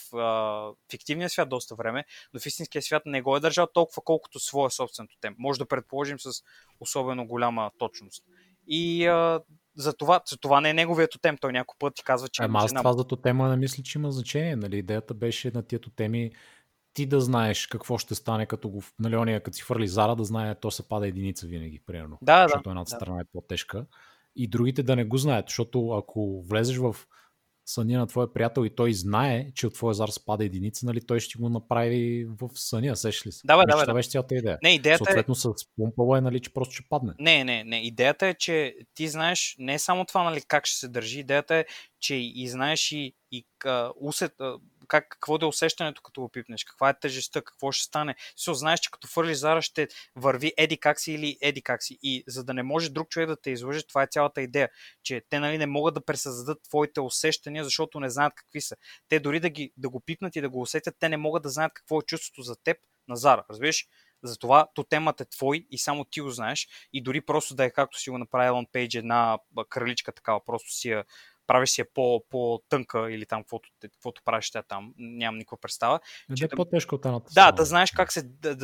фиктивния свят доста време, но в истинския свят не го е държал толкова, колкото своя собствен тотем. Може да предположим с особено голяма точност. И за това не е неговият тотем. Той някой път ти казва, че... Аз това за тотема не мисля, че има значение. Нали? Идеята беше на тия тотеми ти да знаеш какво ще стане, като го, нали, ония, като си фърли зара, да знае, то се пада единица винаги, примерно. Да, защото едната страна е по-тежка. И другите да не го знаят, защото ако влезеш в съня на твоя приятел и той знае, че от твоя зар спада единица, нали, той ще го направи в съня, сеш ли се? Да. Това беше цялата идея. Не, идеята съответно е... с пумпала е, нали, че просто ще падне. Не. Идеята е, че ти знаеш не само това, нали, как ще се държи, идеята е, че и знаеш какво да е усещането, като го пипнеш, каква е тежестта, какво ще стане. Все знаеш, че като фърлиш зара, ще върви еди как си или еди как си. И за да не може друг човек да те излъже, това е цялата идея, че те, нали, не могат да пресъздадат твоите усещания, защото не знаят какви са. Те дори да го пипнат и да го усетят, те не могат да знаят какво е чувството за теб на зара. Разбираш? Затова тотемът е твой и само ти го знаеш. И дори просто да е както си го направи Елън Пейдж, една краличка такава, просто си я правиш си я по-тънка или там, каквото правиш тя там, нямам никаква представа. Че е по-тежко от едната. Да, да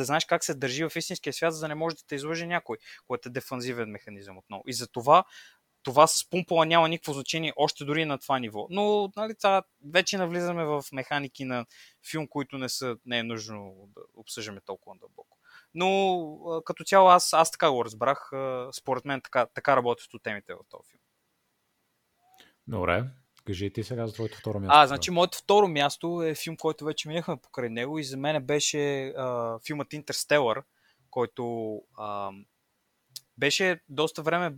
знаеш как се държи в истинския свят, за да не може да те излъже някой, което е дефанзивен механизъм отново. И за това с пумпала няма никакво значение, още дори на това ниво. Но, нали, вече навлизаме в механики на филм, които не е нужно да обсъждаме толкова дълбоко. Но като цяло аз така го разбрах. Според мен така работят от темите в този филм. Добре, кажи ти сега за твоето второ място. Значи моето второ място е филм, който вече минахме покрай него и за мен беше филмът Interstellar, който беше доста време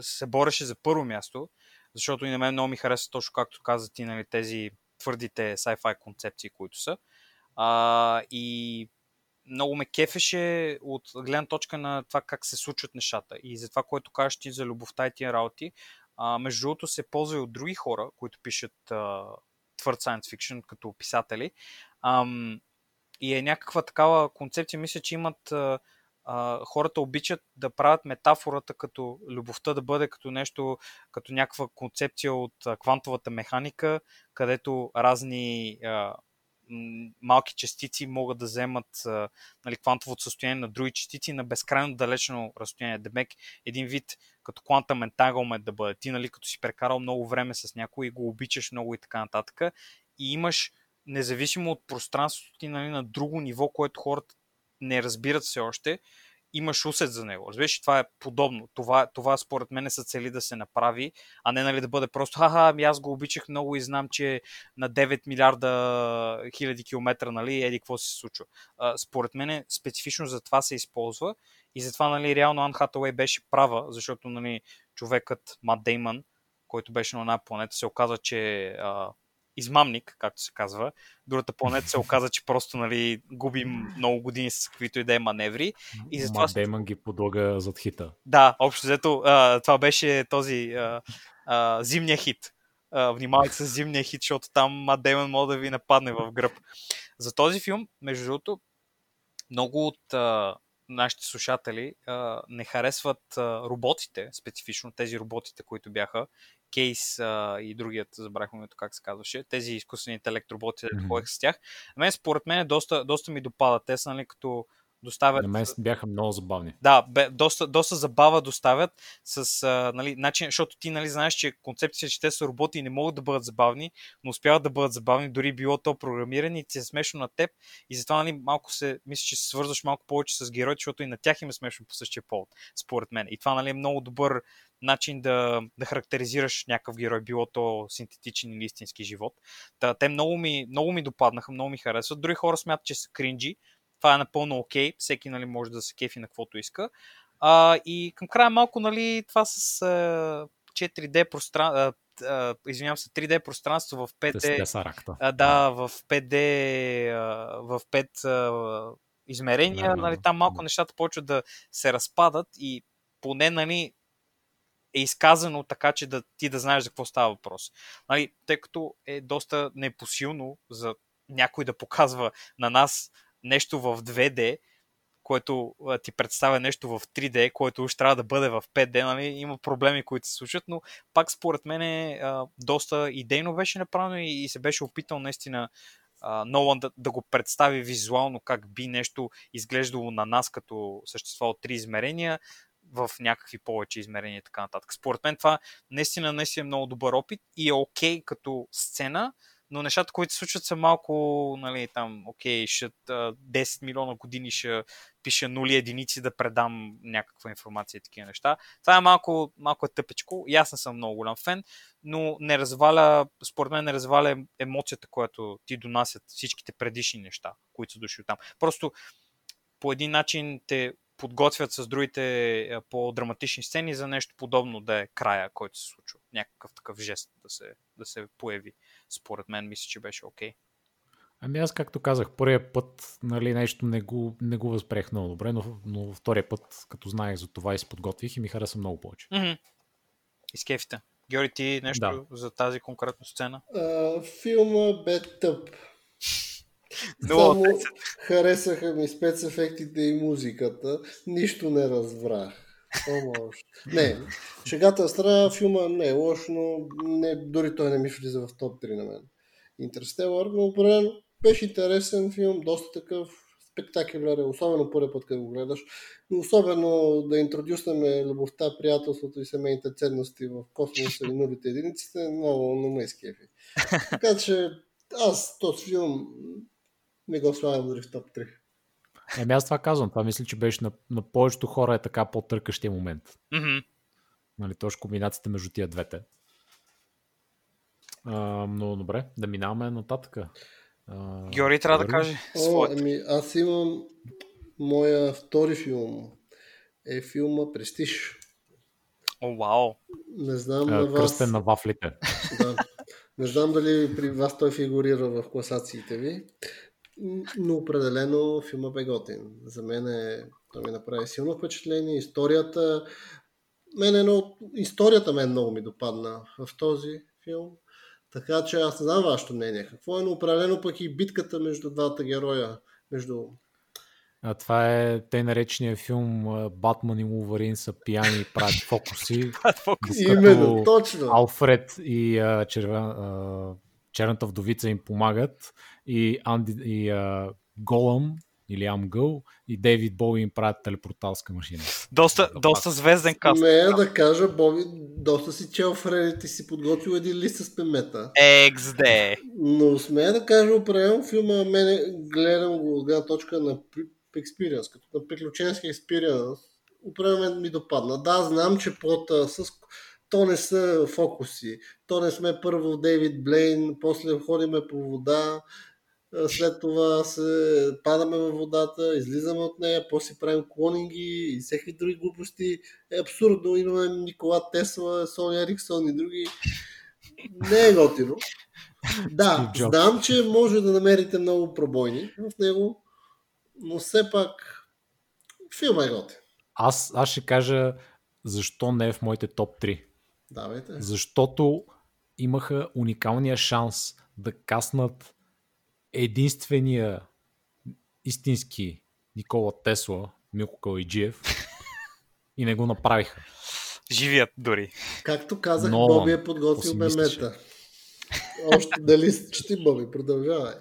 се бореше за първо място, защото и на мен много ми хареса точно както каза ти, нали, тези твърдите sci-fi концепции, които са. И много ме кефеше от гледна точка на това как се случват нещата и за това, което кажеш ти за любовта и тия работи. Между другото се ползва и от други хора, които пишат твърд science fiction като писатели. И е някаква такава концепция. Мисля, че имат хората обичат да правят метафората като любовта да бъде като нещо, като някаква концепция от квантовата механика, където разни... малки частици могат да вземат, нали, квантовото състояние на други частици на безкрайно далечно разстояние. Демек, един вид като quantum entanglement да бъде. Ти, нали, като си прекарал много време с някой и го обичаш много и така нататък. И имаш, независимо от пространството ти, нали, на друго ниво, което хората не разбират все още, имаш усет за него. Разбираш, това е подобно. Това според мен се цели да се направи, а не, нали, да бъде просто аз го обичах много и знам, че на 9 милиарда хиляди километра, нали, еди какво се случва. Според мен специфично за това се използва и затова, нали, реално Ан Хатауей беше права, защото, нали, човекът Мат Деймън, който беше на една планета, се оказа, че е измамник, както се казва. Другата планета се оказа, че просто, нали, губим много години с каквито и да е маневри. Мат Деймън ги подлага зад хита. Да, общо взето това беше този зимния хит. Внимавайте с зимния хит, защото там Мат Деймън може да ви нападне в гръб. За този филм, между другото, много от нашите слушатели не харесват роботите, специфично тези роботите, които бяха Кейс и другият, забрах момента как се казваше, тези изкуствени интелект роботи, ходех с тях. Според мен доста ми допада. Те са, нали, като доставят... На мен бяха много забавни. Да, доста забава доставят с, нали, начин, защото ти, нали, знаеш, че концепция, че те са роботи и не могат да бъдат забавни, но успяват да бъдат забавни, дори било то програмиране и ти е смешно на теб и затова, нали, малко се, мисля, че се свързваш малко повече с героите, защото и на тях им е смешно по същия повод, според мен. И това, нали, е много добър начин да характеризираш някакъв герой, било то синтетичен или истински живот. Те много ми допаднаха, много ми харесват. Други хора смятат, че са кринджи. Това е напълно окей. Всеки, нали, може да се кефи на каквото иска. И към края малко, нали, това с 4D пространство, извинявам се, 3D пространство в 5D. В 5D, в 5 измерения, нали, там малко нещата почват да се разпадат и поне, нали, е изказано така, че да ти да знаеш за какво става въпрос. Нали, тъй като е доста непосилно за някой да показва на нас нещо в 2D, което ти представя нещо в 3D, което уж трябва да бъде в 5D, нали? Има проблеми, които се случат, но пак според мен доста идейно беше направено и се беше опитал наистина Нолан да го представи визуално как би нещо изглеждало на нас като същество от 3 измерения в някакви повече измерения и така нататък. Според мен това наистина е много добър опит и е окей като сцена, но нещата, които се случват, са малко, нали, там, окей, ще 10 милиона години ще пиша нули единици да предам някаква информация и такива неща. Това е малко тъпечко. И аз не съм много голям фен, но според мен не разваля емоцията, която ти донасят всичките предишни неща, които са дошли оттам. Просто по един начин те подготвят с другите по-драматични сцени за нещо подобно да е края, който се случва. Някакъв такъв жест да се появи. Според мен мисля, че беше окей. Ами аз, както казах, първия път, нали, нещо не го възпрех много добре, но втория път, като знаех за това и се подготвих и ми хареса много повече. Mm-hmm. Изкефите. Георги, ти нещо за тази конкретна сцена? Филма бе тъп. Само харесаха ми спецефектите и музиката. Нищо не разбрах. Не, шегата страна, филма не е лош, но дори той не ми влиза в топ 3 на мен. Интерстелър, но определено беше интересен филм, доста такъв спектакулярен, особено първият път, като го гледаш. Но особено да интродюсваме любовта, приятелството и семейните ценности в космоса и нулите единиците, много на ме изкефи. Така че аз този филм не го слагам дори в топ 3. Еми аз това казвам, това мисля, че беше на повечето хора е така по-търкащия момент. Mm-hmm. Нали, точно комбинацията между тия двете. Много добре, да минаваме нататък. Георги трябва да каже своето. Аз имам моя втори филм. Е филма Престиж. О, вау! Не знам на вас... Кръстен на вафлите. Да. Не знам дали при вас той фигурира в класациите ви. Но определено филма бе готин. За мен той ми направи силно впечатление. Историята много ми допадна в този филм. Така че аз не знам вашето мнение. Какво е, но определено пък и битката между двата героя. Това е тъй наречения филм Батман и Луварин са пияни и правят фокуси. Именно, точно. Алфред и черната вдовица им помагат и Голъм или Амгъл и Дейвид Боуи им правят телепорталска машина. Доста звезден каст. Смея да кажа, Боби, доста си чел фредите, си подготвил един лист с пемета. XD. Но смея да кажа, определен филма, мене гледам го от гледна точка на експириенс, като на приключенски експириенс, определен ми допадна. Да, знам, че плота с... То не са фокуси. То не сме първо Дейвид Блейн, после ходиме по вода, след това се падаме във водата, излизаме от нея, после правим клонинги и всеки други глупости. Е абсурдно, имаме Никола Тесла, Сони Ериксон и други. Не е готино. Да, знам, че може да намерите много пробойни в него, но все пак филма е готин. Аз ще кажа защо не е в моите топ 3. Давайте. Защото имаха уникалния шанс да каснат единствения истински Никола Тесла, Милко Калайджиев, и не го направиха. Живият дори. Както казах, но, Боби е подготвил мемета. Още дали чети, Боби, продължавай.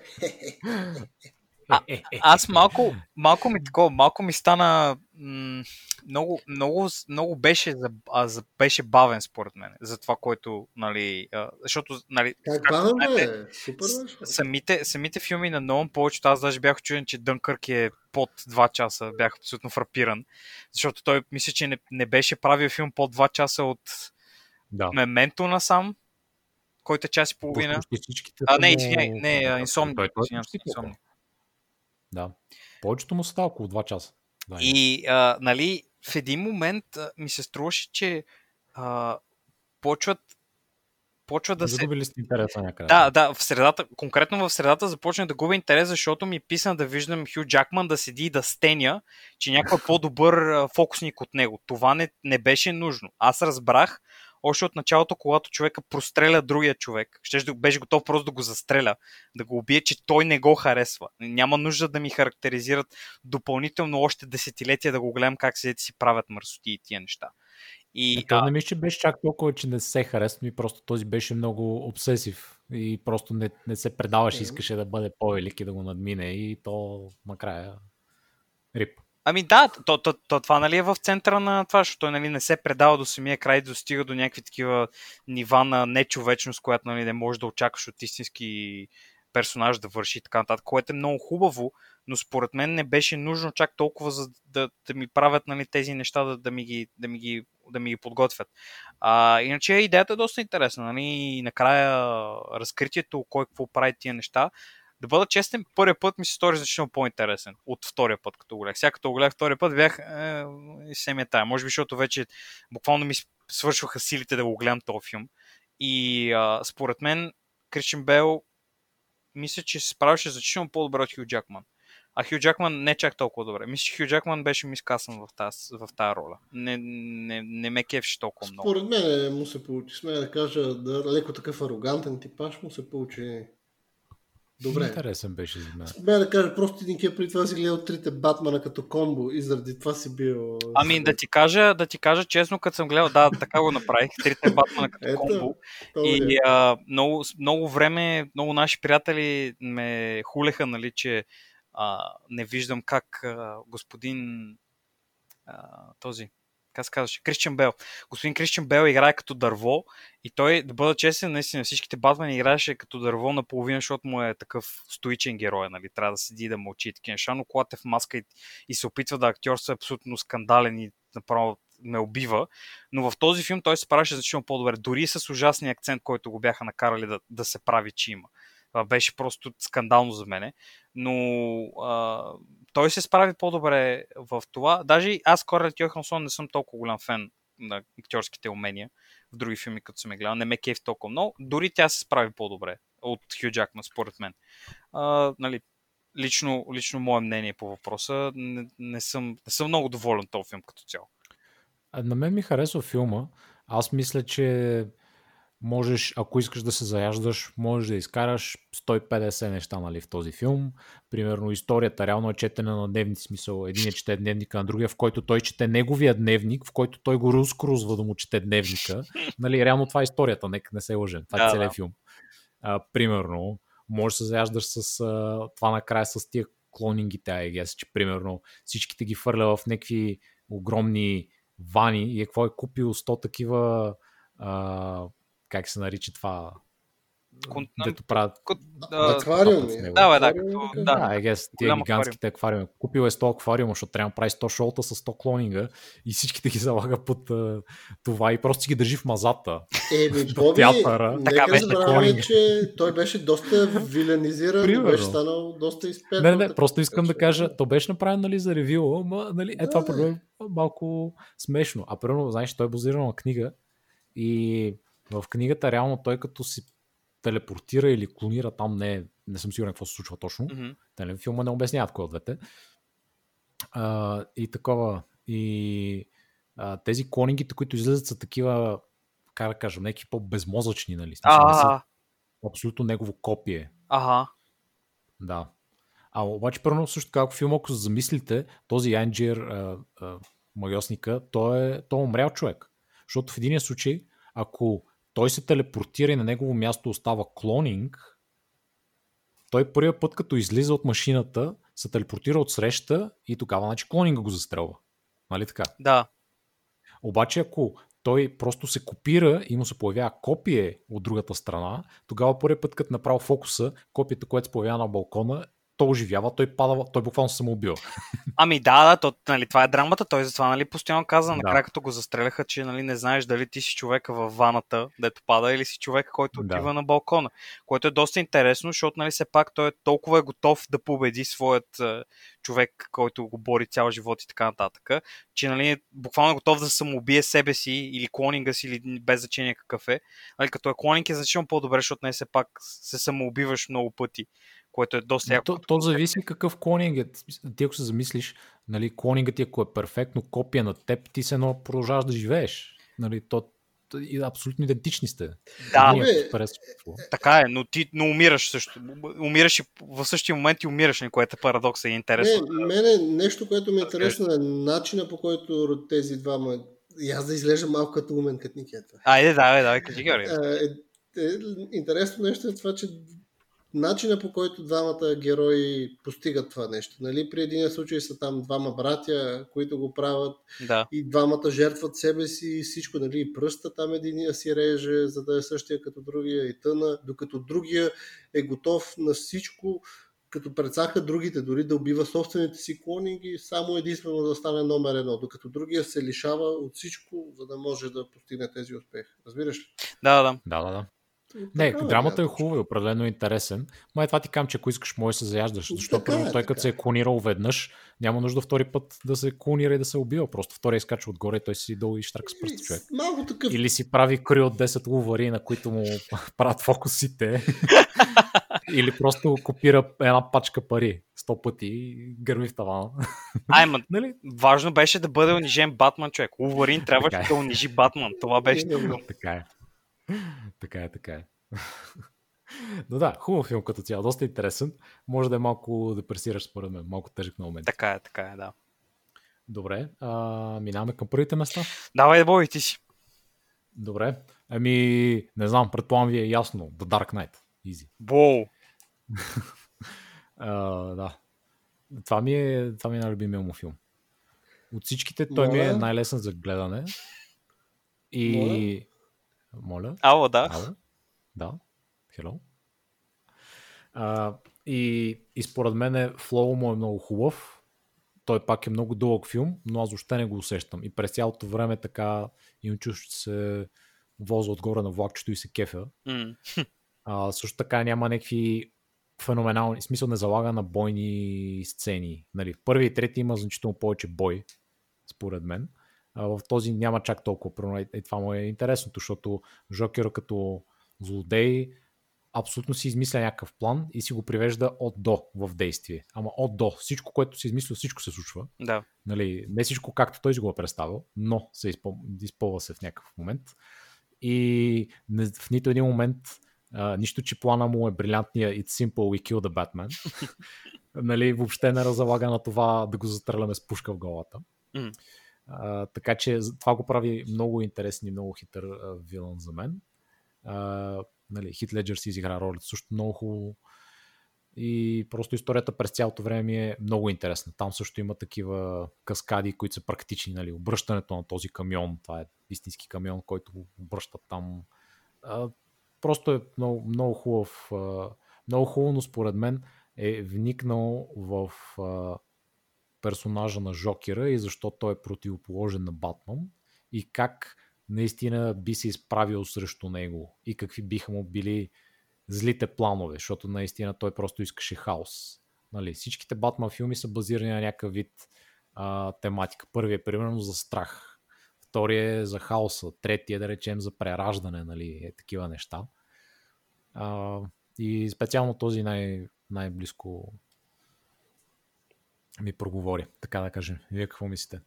Аз малко ми стана... Много беше бавен според мен за това, което, нали, защото, нали, как бавен бе? Супер бе? Самите филми на Нолан повечето, аз даже бях чуден, че Дънкърк е под 2 часа, бях абсолютно фрапиран, защото той мисля, че не беше правил филм под 2 часа от Мементо насам, който е час и половина. Не, Insomnia. Да, повечето му става около 2 часа. И, нали, в един момент ми се струваше, че почват почва да загубили се... Да, в средата, конкретно в средата започна да губя интерес, защото ми писна да виждам Хю Джакман да седи и да стеня, че някой е по-добър фокусник от него. Това не беше нужно. Аз разбрах още от началото, когато човека простреля другия човек. Беше готов просто да го застреля, да го убие, че той не го харесва. Няма нужда да ми характеризират допълнително още десетилетия да го гледам как седите си правят мърсоти и тия неща. Това не мисля, че беше чак толкова, че не се харесва, и просто този беше много обсесив и просто не се предаваше, искаше да бъде по-велик и да го надмине, и то накрая рип. Ами да, това нали е в центъра на това, защото той нали не се предава до самия край, достига до някакви такива нива на нечовечност, която нали не можеш да очакваш от истински персонаж да върши и така нататък, което е много хубаво, но според мен не беше нужно чак толкова, за да ми правят нали, тези неща, да ми ги подготвят. Иначе идеята е доста интересна. Нали? И накрая разкритието, кой какво прави тия неща. Да бъда честен, първия път ми се стори значително по-интересен от втория път, като го гледах. Сега като го гледах втория път, бях семия тая. Може би, защото вече буквално ми свършваха силите да го гледам този филм. И според мен Кристиан Бейл мисля, че се справяше значително по-добре от Хю Джакман. А Хю Джакман не чак толкова добре. Мисля, че Хю Джакман беше мискасан в тази роля. Не ме кефеше толкова много. Според мен му се получи. Смея да кажа, леко такъв арогантен типаж му се получи добре. Интересен беше за мен. Смея да кажа, просто един кеп преди това си гледал трите Батмана като комбо и заради това си бил... Ами да ти кажа честно, като съм гледал, да, така го направих, трите Батмана като комбо. И много време, много наши приятели ме хулеха, нали, че не виждам как господин този, как се казваше, Кристиан Бейл. Господин Кристиан Бейл играе като дърво и той, да бъда честен, наистина всичките Батмани играеше като дърво наполовина, защото му е такъв стоичен герой, нали? Трябва да седи да мълчи и такива неща, но когато е в маска и се опитва да актьорства, е абсолютно скандален и направо ме убива, но в този филм той се правеше значително по-добре, дори с ужасния акцент, който го бяха накарали да се прави, че има. Това беше просто скандално за мене, но той се справи по-добре в това. Даже аз, Скарлет Йохансон, не съм толкова голям фен на актьорските умения в други филми, като съм гледал. Не ме кеф толкова много. Дори тя се справи по-добре от Хю Джакман, според мен. Нали, лично мое мнение по въпроса. Не съм много доволен този филм като цяло. На мен ми харесва филма. Аз мисля, че можеш, ако искаш да се заяждаш, можеш да изкараш 150 неща, нали, в този филм. Примерно историята реално е четена на дневни, смисъл. Единият чете дневника на другия, в който той чете неговия дневник, в който той го разкрузва да му чете дневника. Нали, реално това е историята, нека не се лъжем. Това е целият филм. Примерно, можеш да се заяждаш с това накрая с тия клонингите, че примерно всичките ги фърля в някакви огромни вани и какво е купил 100 такива как се нарича това? Дето правят... Аквариуми. Тия гигантските аквариуми. Купил е 100 аквариума, защото трябва да прави 100 шоута с 100 клонинга и всичките ги залага под това и просто си ги държи в мазата. Боби, театъра. Нека забравяме, че той беше доста виленизиран, беше станал доста изпет. Не, просто искам да кажа, то беше направен, нали, за ревю, нали, това проблем малко смешно. А примерно, знаеш, той е базиран на книга и в книгата реално той като си телепортира или клонира, там не съм сигурен какво се случва точно. Mm-hmm. Филма не обясняват кой от двете. И такова. И тези клонингите, които излизат, са такива, как да кажем, някакви по-безмозъчни, нали? Абсолютно негово копие. Да. Обаче, първо, също така, ако филма, ако се замислите, този Янджир магиосника, той е умрял човек. Защото в единия случай, ако той се телепортира и на негово място остава клонинг, той първия път, като излиза от машината, се телепортира от среща и тогава, значи, клонинга го застрелва. Нали така? Да. Обаче, ако той просто се копира и му се появява копие от другата страна, тогава първия път, като направи фокуса, копието, което се появява на балкона, той оживява, той пада, той буквално се самоубива. Ами да, то, нали, това е драмата, той затова нали, постоянно каза, накрая като го застреляха, че нали, не знаеш дали ти си човека във ваната, дето пада, или си човека, който отива на балкона, което е доста интересно, защото нали, все пак той е толкова е готов да победи своят човек, който го бори цял живот и така нататък, че нали, буквално е готов да самоубие себе си или клонинга си, или без значение какъв е. Нали, като е клонинг е значително по-добре, защото не все пак се самоубиваш много пъти, което е доста яко. То зависи какъв клонинг е. Ти ако се замислиш, нали, клонингът ти ако е перфектно копия на теб, ти се едно продължаваш да живееш. Нали, то абсолютно идентични сте. Да, така е, но ти не умираш също. Умираш и в същия момент и умираш, което е парадокс и интересно. Не, мене нещо, което ми е интересно е начина по който тези двама и аз да излежа малко като умен като Никета. Айде, давай, като Георги. Интересно нещо е това, че начина по който двамата герои постигат това нещо. Нали? При един случай са там двама братя, които го правят и двамата жертват себе си и всичко. Нали? И пръста там единия си реже, за да е същия като другия и тъна, докато другия е готов на всичко, като прецаха другите, дори да убива собствените си клонинги, само единствено да стане номер едно, докато другия се лишава от всичко, за да може да постигне тези успехи. Разбираш ли? Да. Не, драмата е хубава, определено интересен. Май това ти кам, че ако искаш, може да се заяждаш. Защото той като се е клонирал веднъж, няма нужда втори път да се клонира и да се убива. Просто втория изкачва отгоре, той си долу и штрак с пръст човек. Или си прави крил от 10 лувари, на които му правят фокусите. Или просто копира една пачка пари 100 пъти и гърми в тавана. Нали? Важно беше да бъде унижен Батман човек. Луварин трябваше да унижи Батман. Това беше много. Така е. Но да, хубав филм като цяло, доста интересен. Може да е малко депресиращ според мен, малко тежък на момент. Така е, да. Добре, минаваме към първите места. Давай да бой, ти си. Добре, не знам, предполагам ви е ясно. The Dark Knight, easy. Боу! Да. Това ми е най-любимия му филм. От всичките той ми е най-лесен за гледане. И... Моля. Ало, да. Hello. И според мен флоу му е много хубав. Той пак е много дълъг филм, но аз въобще не го усещам. И през цялото време така им чуш, че се воза отгоре на влакчето и се кефя. Също така няма някакви феноменални, смисъл не залага на бойни сцени. Нали, в първи и трети има значително повече бой, според мен. В този няма чак толкова. И това му е интересното, защото Жокера като злодей абсолютно си измисля някакъв план и си го привежда от до в действие. Ама от до. Всичко, което си измисля, всичко се случва. Да. Нали, не всичко както той си го е представил, но се изпълва се в някакъв момент. И в нито един момент нищо, че плана му е брилянтния It's simple, we kill the Batman. Нали, въобще не разлага на това да го застреляме с пушка в главата. Така че това го прави много интересен и много хитър вилън за мен. Нали, Хит Леджър си изигра ролята също много хубаво и просто историята през цялото време ми е много интересна. Там също има такива каскади, които са практични. Нали, обръщането на този камион, това е истински камион, който го обръщат там. Просто е много хубав. Много хубаво, но според мен е вникнал в... персонажа на Жокера и защо той е противоположен на Батман и как наистина би се изправил срещу него и какви биха му били злите планове, защото наистина той просто искаше хаос. Нали, всичките Батман филми са базирани на някакъв вид тематика. Първият е примерно за страх, вторият е за хаоса, третият е да речем за прераждане, нали, такива неща. И специално този най-близко ми проговори, така да кажем. Вие какво мислите?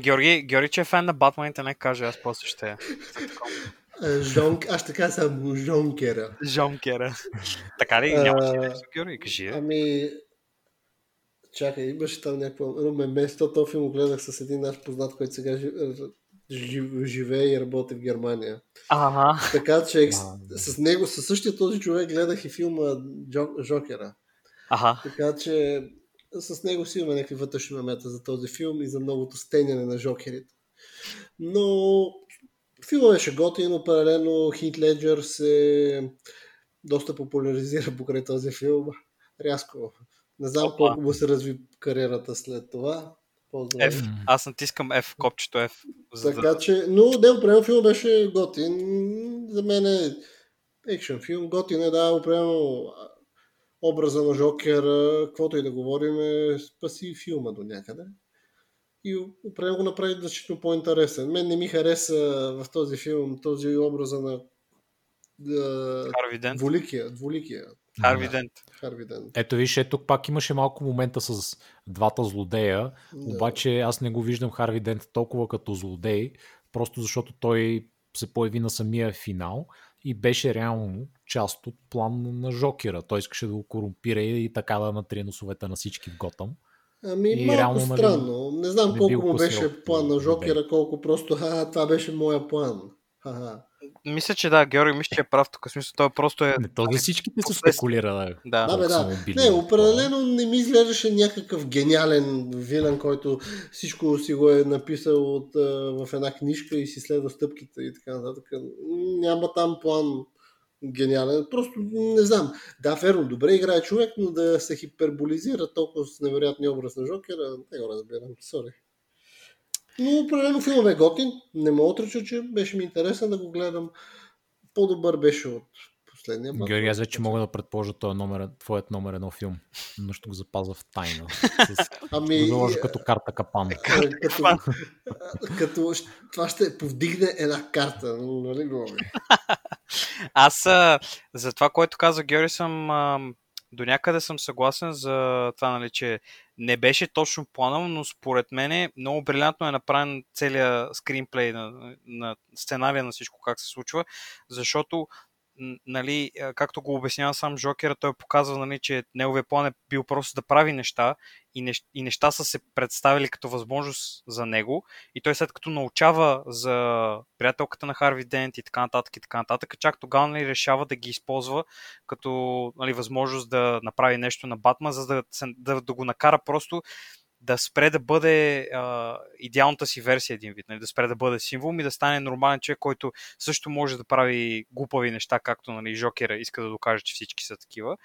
Георги, че е фен на Батманите, не каже, аз после ще... Аз така съм Жонкера. Така ли? Нямаш ли нещо, Георги? Кажи. Чакай, имаше там някаква... Memento, този филм гледах с един наш познат, който сега живее и работи в Германия. Така че с него, със същия този човек гледах и филма Жокера. Така че с него си имаме някакви вътрешни намета за този филм и за многото стеняне на жокерите. Но филмът беше готин, но паралелно Хит Леджър се доста популяризира покрай този филм. рязко. Не знам колко му се разви кариерата след това. F. Аз натискам F, копчето F. Така че, но определено филм беше готин. За мен е екшен филм. Готин е, да, определено образа на Жокера, каквото и да говорим, спаси филма до някъде. И определено го направи значително по-интересен. Мен не ми хареса в този филм този образа на Двуликия. Харви Дент. Ето виж, тук пак имаше малко момента с двата злодея, обаче аз не го виждам Харви Дент толкова като злодей, просто защото той се появи на самия финал и беше реално част от план на Жокера. Той искаше да го корумпира и така да натрие носовете на всички в Готъм. Ами малко странно. Не знам колко му беше план на Жокера, колко просто това беше моя план. Мисля, че да, Георги Миш е прав тук. Смисъл, това просто е... Не, то за всичките се спекулира. Да. Не, определено не ми изглеждаше някакъв гениален вилен, който всичко си го е написал в една книжка и си следва стъпките и така нататък. Няма там план гениален. Просто не знам. Да, верно, добре играе човек, но да се хиперболизира толкова с невероятния образ на Жокера, не го разбирам. Сори. Но определено филмът е готин, не ме отрича, че беше ми интересен да го гледам. По-добър беше от последния път. Георги, аз вече мога да предположа твоят номер едно филм, но ще го запазва в тайна. Го заложа като карта капан. Това ще повдигне една карта. Аз за това, което каза Георги, до някъде съм съгласен за това, че не беше точно планът, но според мен много брилянтно е направен целият скринплей на сценария на всичко как се случва, защото както го обяснява сам Жокера, той показва, че неговият план е бил просто да прави неща и неща са се представили като възможност за него и той след като научава за приятелката на Харви Дент и така нататък, чак тогава решава да ги използва като възможност да направи нещо на Батман, за да го накара просто да спре да бъде идеалната си версия един вид, да спре да бъде символ и да стане нормален човек, който също може да прави глупави неща, както Жокера иска да докаже, че всички са такива.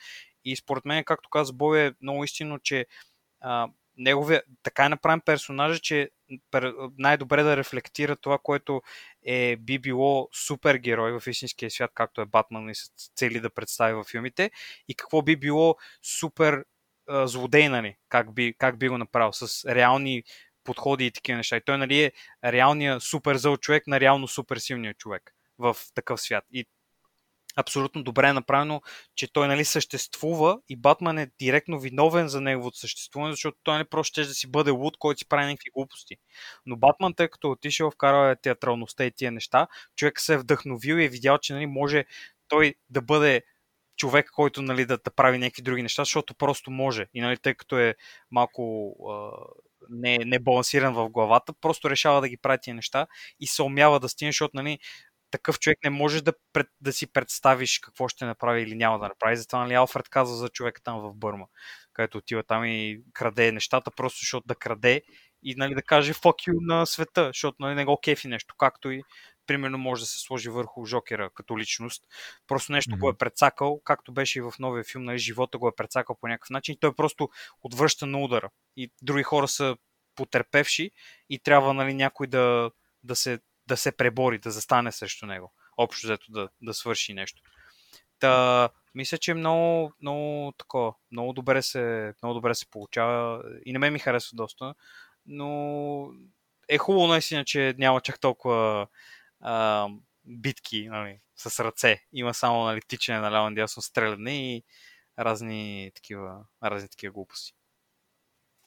И според мен, както каза Боб, е много истинно, че така е направен персонажа, че най-добре да рефлектира това, което би било супергерой в истинския свят, както е Батман и се цели да представи във филмите, и какво би било супер злодей, как би го направил с реални подходи и такива неща. И той е реалният супер зъл човек на реално супер силния човек в такъв свят. И абсолютно добре е направено, че той съществува и Батман е директно виновен за неговото съществуване, защото той просто ще да си бъде луд, който си прави някакви глупости. Но Батман, тъй като отишъл, вкарва театралността и тия неща, човек се е вдъхновил и е видял, че може той да бъде човек, който да прави някакви други неща, защото просто може. И тъй като е малко небалансиран в главата, просто решава да ги прави тия неща и се умява да стигне, защото такъв човек не можеш да си представиш какво ще направи или няма да направи. Затова Алфред казва за човека там в Бърма, където отива там и краде нещата, просто защото да краде и да каже fuck you на света, защото не го кефи нещо, както и примерно може да се сложи върху Жокера като личност. Просто нещо го е прецакал, както беше и в новия филм, живота го е прецакал по някакъв начин и той просто отвръща на удара. И други хора са потърпевши и трябва някой да се пребори, да застане срещу него. Общо взето да свърши нещо. Мисля, че много добре се получава и на мен ми харесва доста, но е хубаво наистина, че няма чак толкова битки с ръце. Има само тичане на ляво надясно, стреляне и разни такива глупости.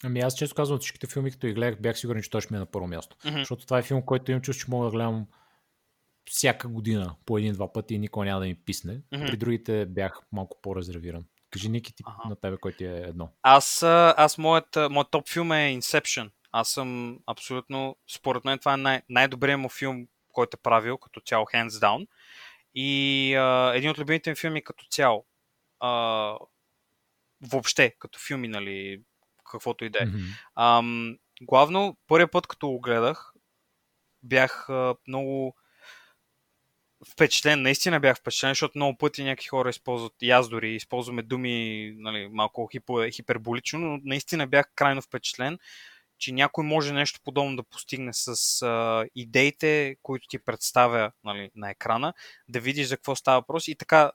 Ами аз често казвам, всичките филми, като ги гледах, бях сигурен, че той ще ми е на първо място. Защото това е филм, който имам чувство, че мога да гледам всяка година по един-два пъти и никога няма да ми писне. При другите бях малко по-резервиран. Кажи, Ники, на тебе, който ти е едно. Аз моят топ филм е Inception. Аз съм абсолютно, според мен това е най-добрият му филм, който е правил като цяло, hands down. И един от любимите ми филми като цяло. Въобще, като филми, каквото и да е. Главно, първият път, като го гледах, бях много впечатлен, наистина бях впечатлен, защото много пъти някакви хора използват, и аз дори използваме думи, нали, малко хиперболично, но наистина бях крайно впечатлен, че някой може нещо подобно да постигне с идеите, които ти представя, нали, на екрана, да видиш за какво става въпрос и така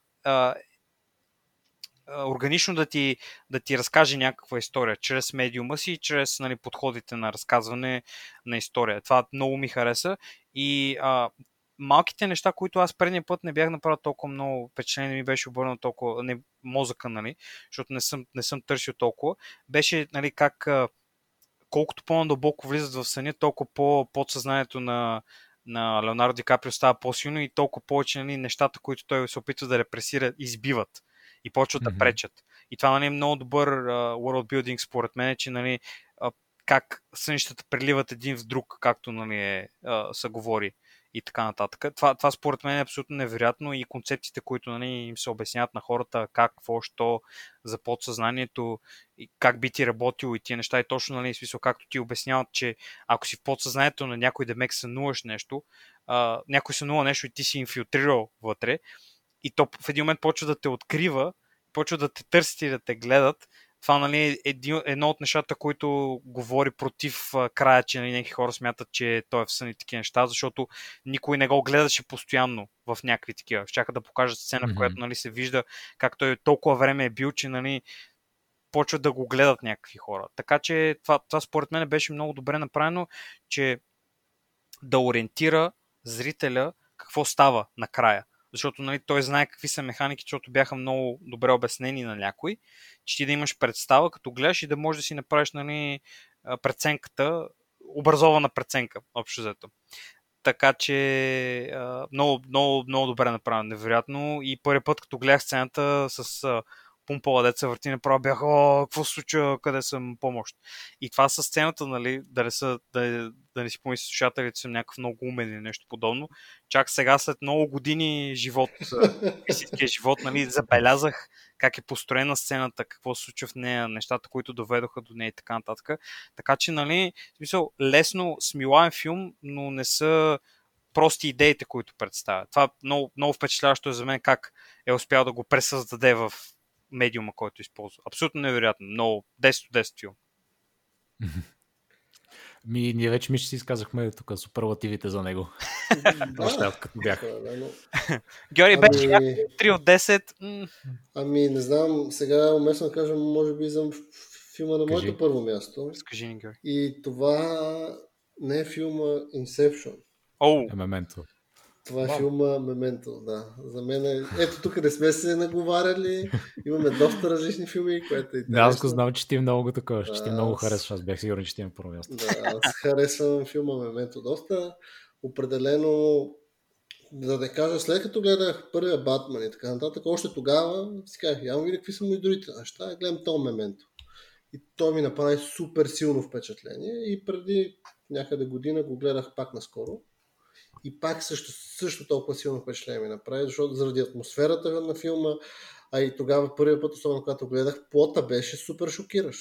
органично да ти разкаже някаква история, чрез медиума си, чрез, нали, подходите на разказване на история. Това много ми хареса и малките неща, които аз предния път не бях направил толкова много впечатление, не ми беше обърнал толкова мозъка, нали, защото не съм търсил толкова, беше, нали, как колкото по-надълбоко влизат в съня, толкова по-подсъзнанието на Леонардо Ди Каприо става по-силно и толкова повече, нали, нещата, които той се опитва да репресира, избиват и почват да пречат. И това, нали, е много добър world building, според мен, че, нали, как сънищата преливат един в друг, както, нали, се говори и така нататък. Това според мен е абсолютно невероятно и концепциите, които, нали, им се обясняват на хората, как, какво, що, за подсъзнанието, и как би ти работил и тия неща. И точно, нали, смисъл, както ти обясняват, че ако си в подсъзнанието на някой демек сънуваш нещо, някой сънува нещо и ти си инфилтрирал вътре, и то в един момент почва да те открива, почва да те търсят и да те гледат. Това, нали, е едно от нещата, които говори против края, че, нали, някакви хора смятат, че той е в сън и такива неща, защото никой не го гледаше постоянно в някакви такива. Щяха да покажат сцена, в която, нали, се вижда как той толкова време е бил, че, нали, почват да го гледат някакви хора. Така че това според мен беше много добре направено, че да ориентира зрителя какво става накрая. Защото, нали, той знае какви са механики, защото бяха много добре обяснени на някой, че ти да имаш представа, като гледаш и да можеш да си направиш, нали, преценката, образована преценка, общо взето. Така че много, много, много добре направено, невероятно. И първи път, като гледах сцената с пумпала деца върти, направо бях, какво се случва, къде съм, помощ. И това със сцената, нали, да не си помисли слушателите, съм някакъв много умен или нещо подобно. Чак сега, след много години живот, истинския живот, нали, забелязах как е построена сцената, какво се случва в нея, нещата, които доведоха до нея и така нататък. Така че, нали, в смисъл, лесно смилаен филм, но не са прости идеите, които представя. Това много, много впечатляващо е за мен, как е успял да го пресъздаде в медиума, който използва. Абсолютно невероятно. Много 10/10 филм. Ние вече мисля си изказахме тук суперлативите за него. Георги, беше 3/10. Ами, не знам, сега уместно да кажа, може би за филма на моето първо място. Скажи ни, Георги. И това не е филма Inception. Memento. Това е филма Memento, да. За мен е... Ето тук не сме се наговаряли, имаме доста различни филми, което е интересно. Да, аз го знам, че ти е много такова, че ти много харесваш, аз бях сигурен, че ти е на първо място. Да, аз харесвам филма Memento доста. Определено, да не кажа, след като гледах първия Батман и така нататък, още тогава си казах, явно видя какви са му и другите неща, гледам този Memento. И той ми направи супер силно впечатление и преди някъде година го гледах пак наскоро. И пак също толкова силно впечатление ми направи, защото заради атмосферата на филма, а и тогава първият път, особено когато гледах, плота беше супер шокиращ.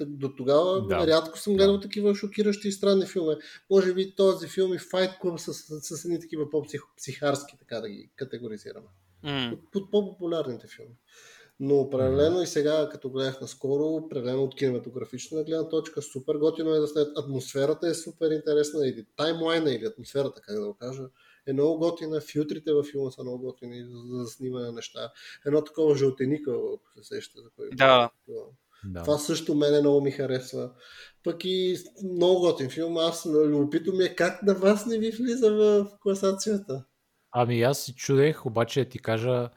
До тогава рядко съм гледал такива шокиращи и странни филми. Може би този филм и Fight Club с едни такива по-психарски, така да ги категоризираме. Под по-популярните филми. Но определено и сега, като гледах наскоро, определено от кинематографична гледна точка, супер готино е да след атмосферата е супер интересна, или таймлайна, или атмосферата, как да го кажа, е много готина, филтрите във филма са много готини за снимане на неща. Едно такова жълтеника, ако се сеща, за който. Да. Това също мене много ми харесва. Пък и много готин филм, аз любопитно ми е как на вас не ви влиза в класацията. Ами аз се чудех, обаче ти кажа,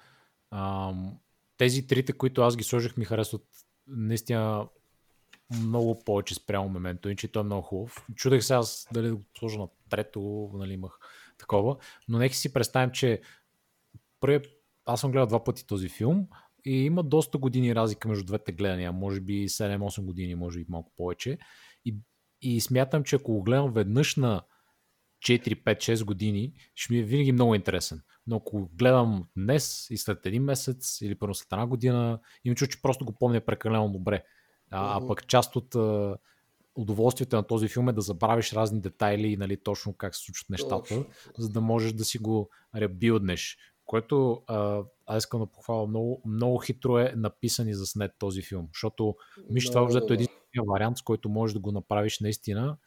тези трите, които аз ги сложих, ми харесват наистина много повече спрямо Memento, и че той е много хубав. Чудех се аз дали да го сложа на трето, нали имах такова, но нека си представим, че аз съм гледал 2 пъти този филм и има доста години разлика между двете гледания, може би 7-8 години, може би малко повече. И смятам, че ако го гледам веднъж на 4-5-6 години, ще ми е винаги много интересен. Но ако гледам днес и след 1 месец или първо след 1 година, имам чувство, че просто го помня прекалено добре. А пък част от удоволствието на този филм е да забравиш разни детайли и нали, точно как се случват нещата, за да можеш да си го ребилднеш. Което аз искам да похваля, много, много хитро е написан и заснет този филм, защото мисля, това е един вариант, с който можеш да го направиш наистина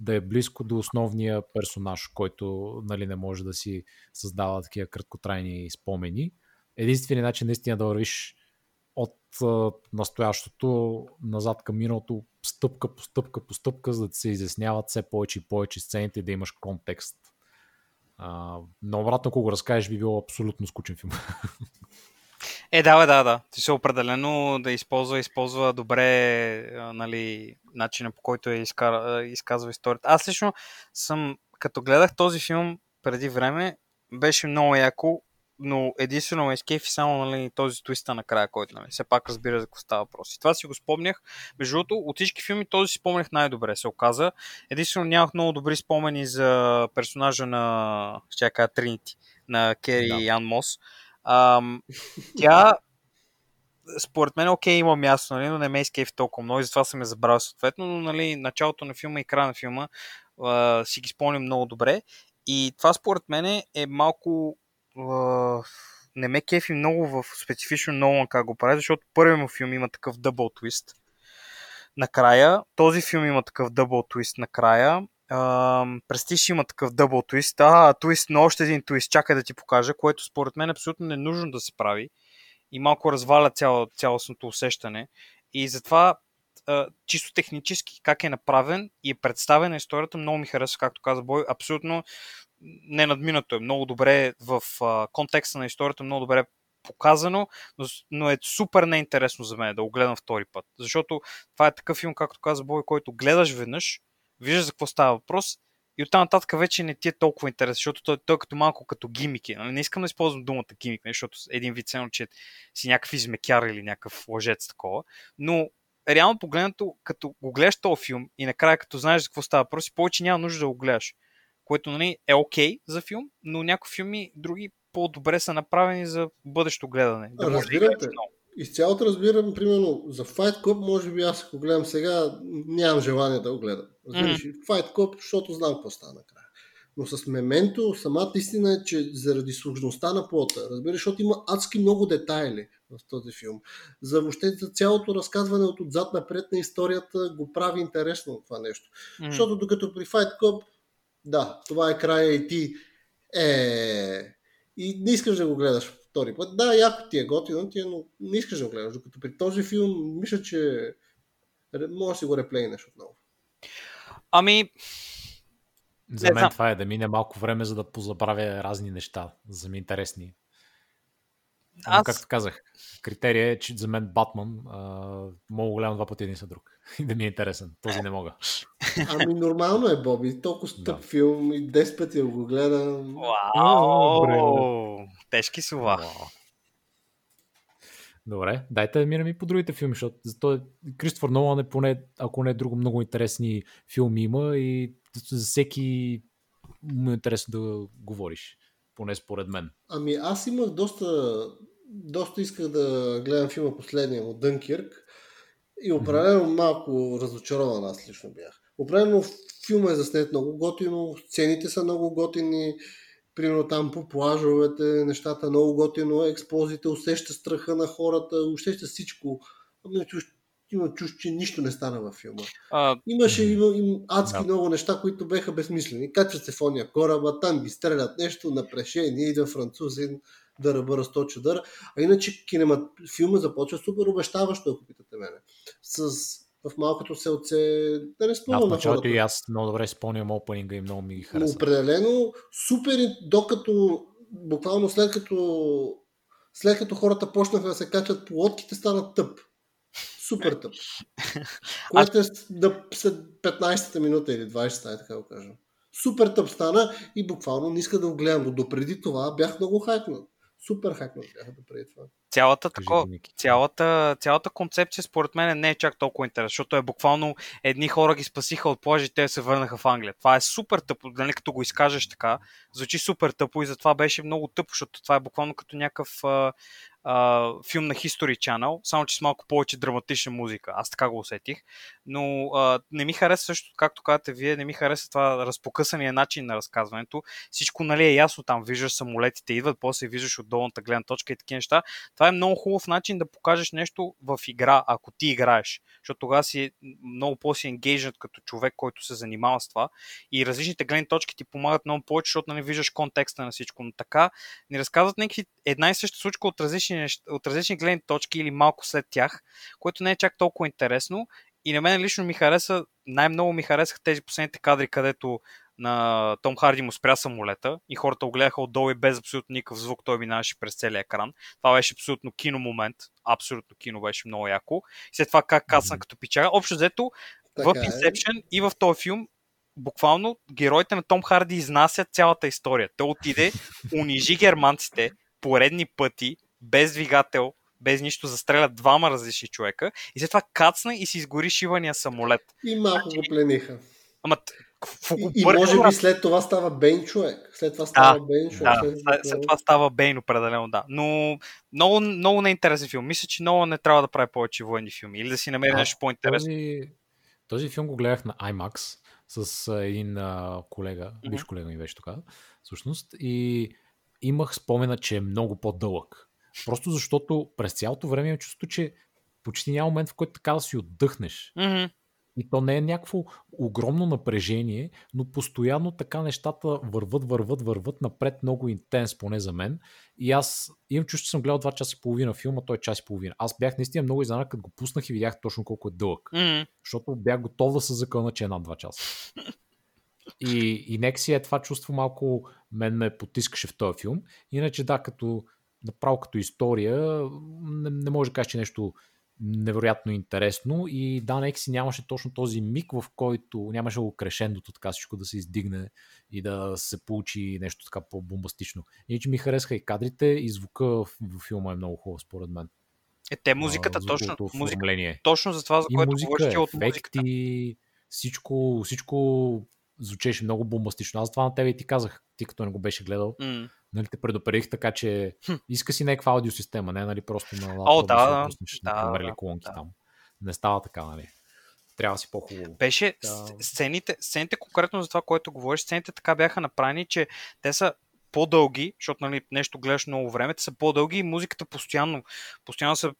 да е близко до основния персонаж, който нали, не може да си създава такива краткотрайни спомени. Единственият начин наистина да вървиш от настоящото назад към миналото, стъпка по стъпка по стъпка, за да се изясняват все повече и повече сцените и да имаш контекст. Но обратно, ако го разкажеш, би било абсолютно скучен филм. Да. Ти се определено да използва добре нали, начина, по който изказва историята. Аз лично съм, като гледах този филм преди време, беше много яко, но единствено ме изкеф и само нали, този твиста накрая, който нали, все пак разбира за какво става въпрос. И това си го спомнях. Между другото, от всички филми този си спомнях най-добре, се оказа. Единствено нямах много добри спомени за персонажа на Тринити, на Кери и Ян Мос. Тя според мен има място, нали, но не ме изкефи толкова много и затова съм я забрал съответно, но нали, началото на филма и края на филма си ги спомням много добре и това според мен е малко не ме кефи много в специфично Нолан как го прави, защото първият му филм има такъв дъбъл твист накрая, този филм има такъв дъбъл твист накрая, Престиж има такъв дъбъл твист, твист на още един твист, чакай да ти покажа, което според мен абсолютно не е нужно да се прави и малко разваля цялостното усещане и затова чисто технически как е направен и е представена историята, много ми харесва, както каза Бой, абсолютно не надминато е, много добре в контекста на историята, много добре показано, но е супер неинтересно за мен да го гледам втори път, защото това е такъв филм, както каза Бой, който гледаш веднъж, виждаш за какво става въпрос и оттам нататък вече не ти е толкова интересен, защото той като малко като гимик е. Не искам да използвам думата гимик, защото един вид ценно, че си някакъв измекяр или някакъв лъжец такова, но реално погледнато, като го гледаш този филм и накрая като знаеш за какво става въпрос, повече няма нужда да го гледаш, което нали, е окей за филм, но някои филми други по-добре са направени за бъдещо гледане. Да, разбирате. Изцялото разбирам, примерно, за Fight Club, може би аз ако гледам сега, нямам желание да го гледам. Разбираш, Fight Club, защото знам какво стана накрая. Но с Memento, самата истина е, че заради сложността на плота, разбираш, защото има адски много детайли в този филм. За въобще за цялото разказване от отзад напред на историята го прави интересно това нещо. Защото докато при Fight Club, да, това е края и ти и не искаш да го гледаш втори път. Да, яко ти е готино, но не искаш да го гледаш. Докато при този филм, мисля, че може да си го реплейнеш отново. За мен това е да мине малко време, за да позабравя разни неща, за ми интересни. Както казах, критерия е, че за мен Батман мога да гледам два пъти един са друг. И да ми е интересен. Този не мога. Нормално е, Боби. Толкова стъп филм и 10 пъти го гледам. Вау! Тежки слова. Добре, дайте да минем и по другите филми, защото Кристофър Нолан е поне, ако не е друго, много интересни филми има и за всеки му е интересно да говориш. Поне според мен. Аз имах доста исках да гледам филма последния от Дънкирк и определено малко разочарован аз лично бях. Определено филма е заснет много готино, сцените са много готини, примерно там по плажовете, нещата много готино, експлозите, усеща страха на хората, усеща всичко. Има чувство, че нищо не стана във филма. Имаше адски много неща, които беха безсмислени. Качват се в ония кораба, там ги стрелят нещо, напрешение, идва французин, дъръба, разточа дъра. А иначе филма започва супер обещаващо, ако питате мене. В малкото селце, да не спомням на хората. Защото и аз много добре спомням опенинга и много ми ги харесва. Определено, супер, докато буквално след като хората почнаха да се качат по лодките, стана тъп. Супер тъп. Което е след 15-та минута или 20-та, така го кажа. Супер тъп стана и буквално не иска да го гледам. Но допреди това бях много хайпнат. Супер хайпнат бях допреди това. Цялата концепция според мен не е чак толкова интересна, защото е буквално едни хора ги спасиха от плажа и те се върнаха в Англия. Това е супер тъпо, нали, като го изкажеш така, звучи супер тъпо и затова беше много тъпо, защото това е буквално като някакъв филм на History Channel, само че с малко повече драматична музика. Аз така го усетих. Но не ми хареса също, както казвате вие, не ми хареса това разпокъсания начин на разказването. Всичко, нали, е ясно там. Виждаш самолетите идват, после виждаш от долната гледна точка и такива неща. Това е много хубав начин да покажеш нещо в игра, ако ти играеш. Защото тогава си много по-си енгейджнат като човек, който се занимава с това. И различните гледни точки ти помагат много повече, защото, нали, виждаш контекста на всичко. Но така ни разказват някакви една и съща случка от различни гледни точки или малко след тях, което не е чак толкова интересно. И на мен лично ми хареса, най-много ми харесаха тези последните кадри, където на Том Харди му спря самолета и хората го гледаха отдолу и без абсолютно никакъв звук той минаваше през целия екран. Това беше абсолютно кино момент. Абсолютно кино, беше много яко. И след това как кацна като пичага. Общо взето, в Inception и в този филм буквално героите на Том Харди изнасят цялата история. Той отиде, унижи германците поредни пъти, без двигател, без нищо, застреля двама различни човека и след това кацна и си изгори шибания самолет. И малко го плениха. Ама, и може би след това става Бейн човек. След това става Бейн човек. След това става Бейн, определено, да. Но много, много неинтересен филм. Мисля, че много не трябва да прави повече военни филми или да си намери нещо по-интересно. Този филм го гледах на IMAX с един колега, биш колега ми беше тогава, всъщност, и имах спомена, че е много по-дълъг. Просто защото през цялото време имам чувството, че почти няма момент, в който така да си отдъхнеш. Mm-hmm. И то не е някакво огромно напрежение, но постоянно така нещата върват напред, много интенс, поне за мен. И аз имам чувство, че съм гледал 2 часа и половина филма, той е час и половина. Аз бях наистина много изненадан, като го пуснах и видях точно колко е дълъг. Mm-hmm. Защото бях готов да се закълна, че е над 2 часа. И нека си е това чувство малко мен ме потискаше в този филм. Иначе да, като направо като история, не може да кажа, че нещо невероятно интересно. И да, нека си нямаше точно този миг, в който нямаше го крешендото, така всичко да се издигне и да се получи нещо така по-бомбастично. Иначе ми харесаха и кадрите, и звука в филма е много хубав, според мен. Те музиката, точно за това, за което говориш от музиката. И всичко звучеше много бомбастично. Аз това на тебе и ти казах, ти като не го беше гледал, нали, те предупредих, така че иска си някаква аудиосистема, не, нали, просто на лаптоп да пуснеш камери колонки там. Не става така, нали. Трябва да си по-хубаво. Беше сцените конкретно за това, което говориш, сцените така бяха направени, че те са по-дълги, защото, нали, нещо гледаш много време, те са по-дълги и музиката постоянно се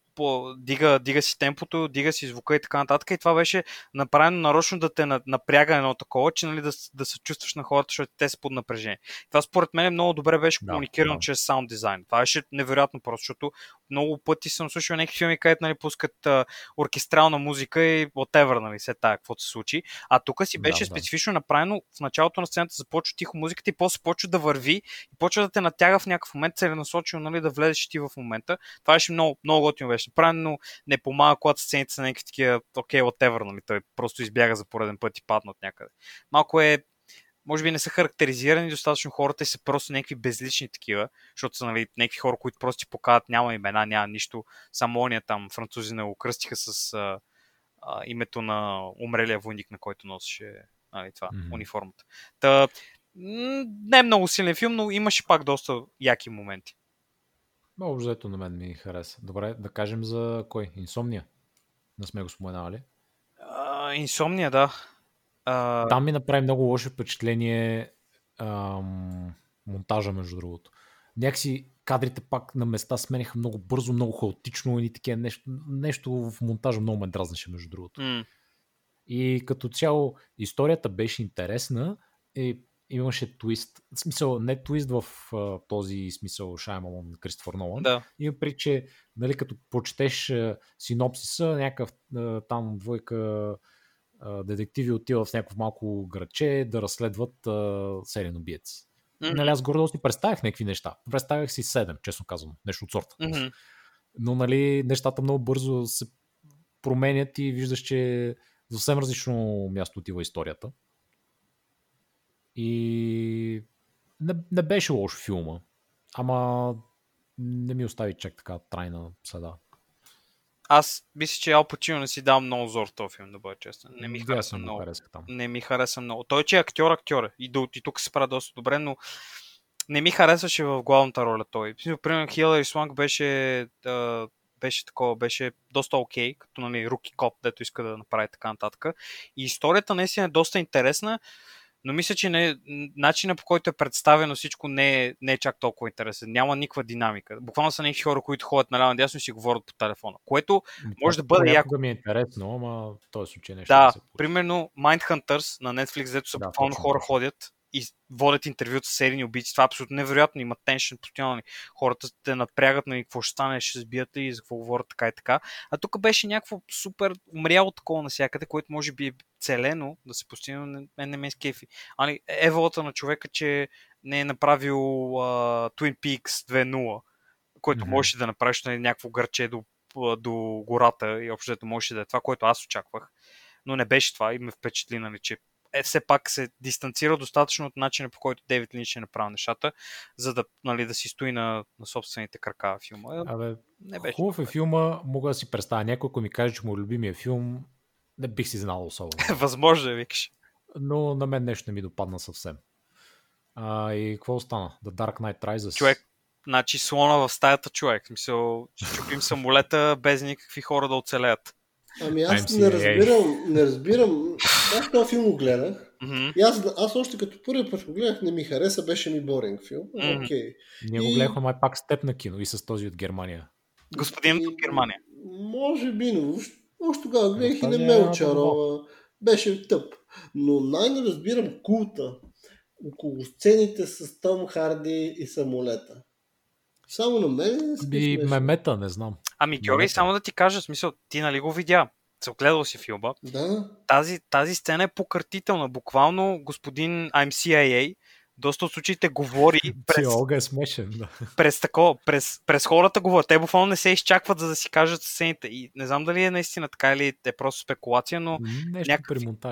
дига си темпото, дига си звука и така нататък. И това беше направено нарочно да те напряга едно такова, че, нали, да се чувстваш на хората, защото те са под напрежение. Това според мен много добре беше комуникирано чрез саунд дизайн. Това беше невероятно просто, защото много пъти съм слушал някакви филми, където, нали, пускат оркестрална музика и whatever, нали, все тая, каквото се случи. А тук си беше специфично направено, в началото на сцената започва тихо музиката и после почва да върви и почва да те натяга в някакъв момент целенасочено, нали, да влезеш ти в момента. Това беше много, много готино беше направено, но не помага, когато сцените са някакви такива, окей, whatever, нали, той просто избяга за пореден път и падна от някъде. Малко е, може би не са характеризирани достатъчно хората и са просто някакви безлични такива, защото са, нали, някакви хора, които просто ти показват, няма имена, няма нищо, само ония там французина го кръстиха с името на умрелия войник, на който носеше, нали, това, униформата. Та, не е много силен филм, но имаше пак доста яки моменти. Много обзето на мен ми хареса. Добре, да кажем за кой? Инсомния? Не сме го споменавали. Инсомния, да. Там ми направи много лошо впечатление монтажа, между другото. Някакси кадрите пак на места смениха много бързо, много хаотично и такива нещо в монтажа много ме дразнеше, между другото. И като цяло историята беше интересна и имаше твист. В смисъл, не твист в този смисъл Шаймалон, Кристофър Нолан. Да. Има при, че, нали, като прочетеш синопсиса, някакъв там двойка детективи отива в някакво малко градче да разследват сериен убиец. Нали, аз гордо си представях някакви неща. Представях си 7, честно казвам. Нещо от сорта. Но, нали, нещата много бързо се променят и виждаш, че за съвсем различно място отива историята. И не беше лошо филма, ама не ми остави чак така трайна следа. Аз мисля, че Ал Пачино не си дал много зор в този филм, да бъде честен. Не ми хареса много. Не ми хареса много. Той, че актьор е. И тук се прави доста добре, но не ми харесваше в главната роля той. Примерно Хилари Сланг беше доста окей, като нали, руки коп, дето иска да направи така нататък. И историята наистина е доста интересна, но мисля, че начинът по който е представено всичко не е чак толкова интересен. Няма никаква динамика. Буквално са някакви хора, които ходят наляво надясно и си говорят по телефона, което може да бъде яко. Да, ми е интересно, ама в този случай нещо да се получи. Примерно Mindhunters на Netflix, дето са буквално хора ходят и водят интервюта с серийни убийци. Това е абсолютно невероятно. Има теншън постоянно. Хората те напрягат на какво ще стане, ще сбият и за какво говорят така и така. А тук беше някакво супер умряло такова насякъде, което може би е целено да се постигне, но не ме изкефи. Али е волята на човека, че не е направил Twin Peaks 2.0, който можеше да направиш на някакво гърче до гората и общото можеше да е това, което аз очаквах. Но не беше това и ме впечатли, нали, че все пак се дистанцира достатъчно от начина, по който Дейвид Линч е направил нещата, за да, нали, да си стои на собствените крака филма. Хубав е филма, мога да си представя някой, ако ми каже, че му е любимия филм, не бих си знал особено. Възможно е, викаш. Но на мен нещо не ми допадна съвсем. И какво остана? The Dark Knight Rises. Човек, значи слона в стаята човек. Мисъл, ще чупим самолета без никакви хора да оцелеят. Ами аз не разбирам. Аз този филм го гледах. И аз още като първи път го гледах, не ми хареса, беше ми боринг филм. Okay. Ние го гледахме май пак с теб на кино и с този от Германия. Господин от Германия. Може би, но още тогава гледах и не ме очарова. Беше тъп. Но не разбирам култа около сцените с Том Харди и самолета. Само на мен и мемета, не знам. Ами, Георги, само да ти кажа, в смисъл, ти нали го видя, се огледал си филма. Да. Тази сцена е покъртителна. Буквално господин I'm CIA доста от случаите говори през хората говорят. Те буквално не се изчакват, за да си кажат сцените. И не знам дали е наистина така или е просто спекулация, но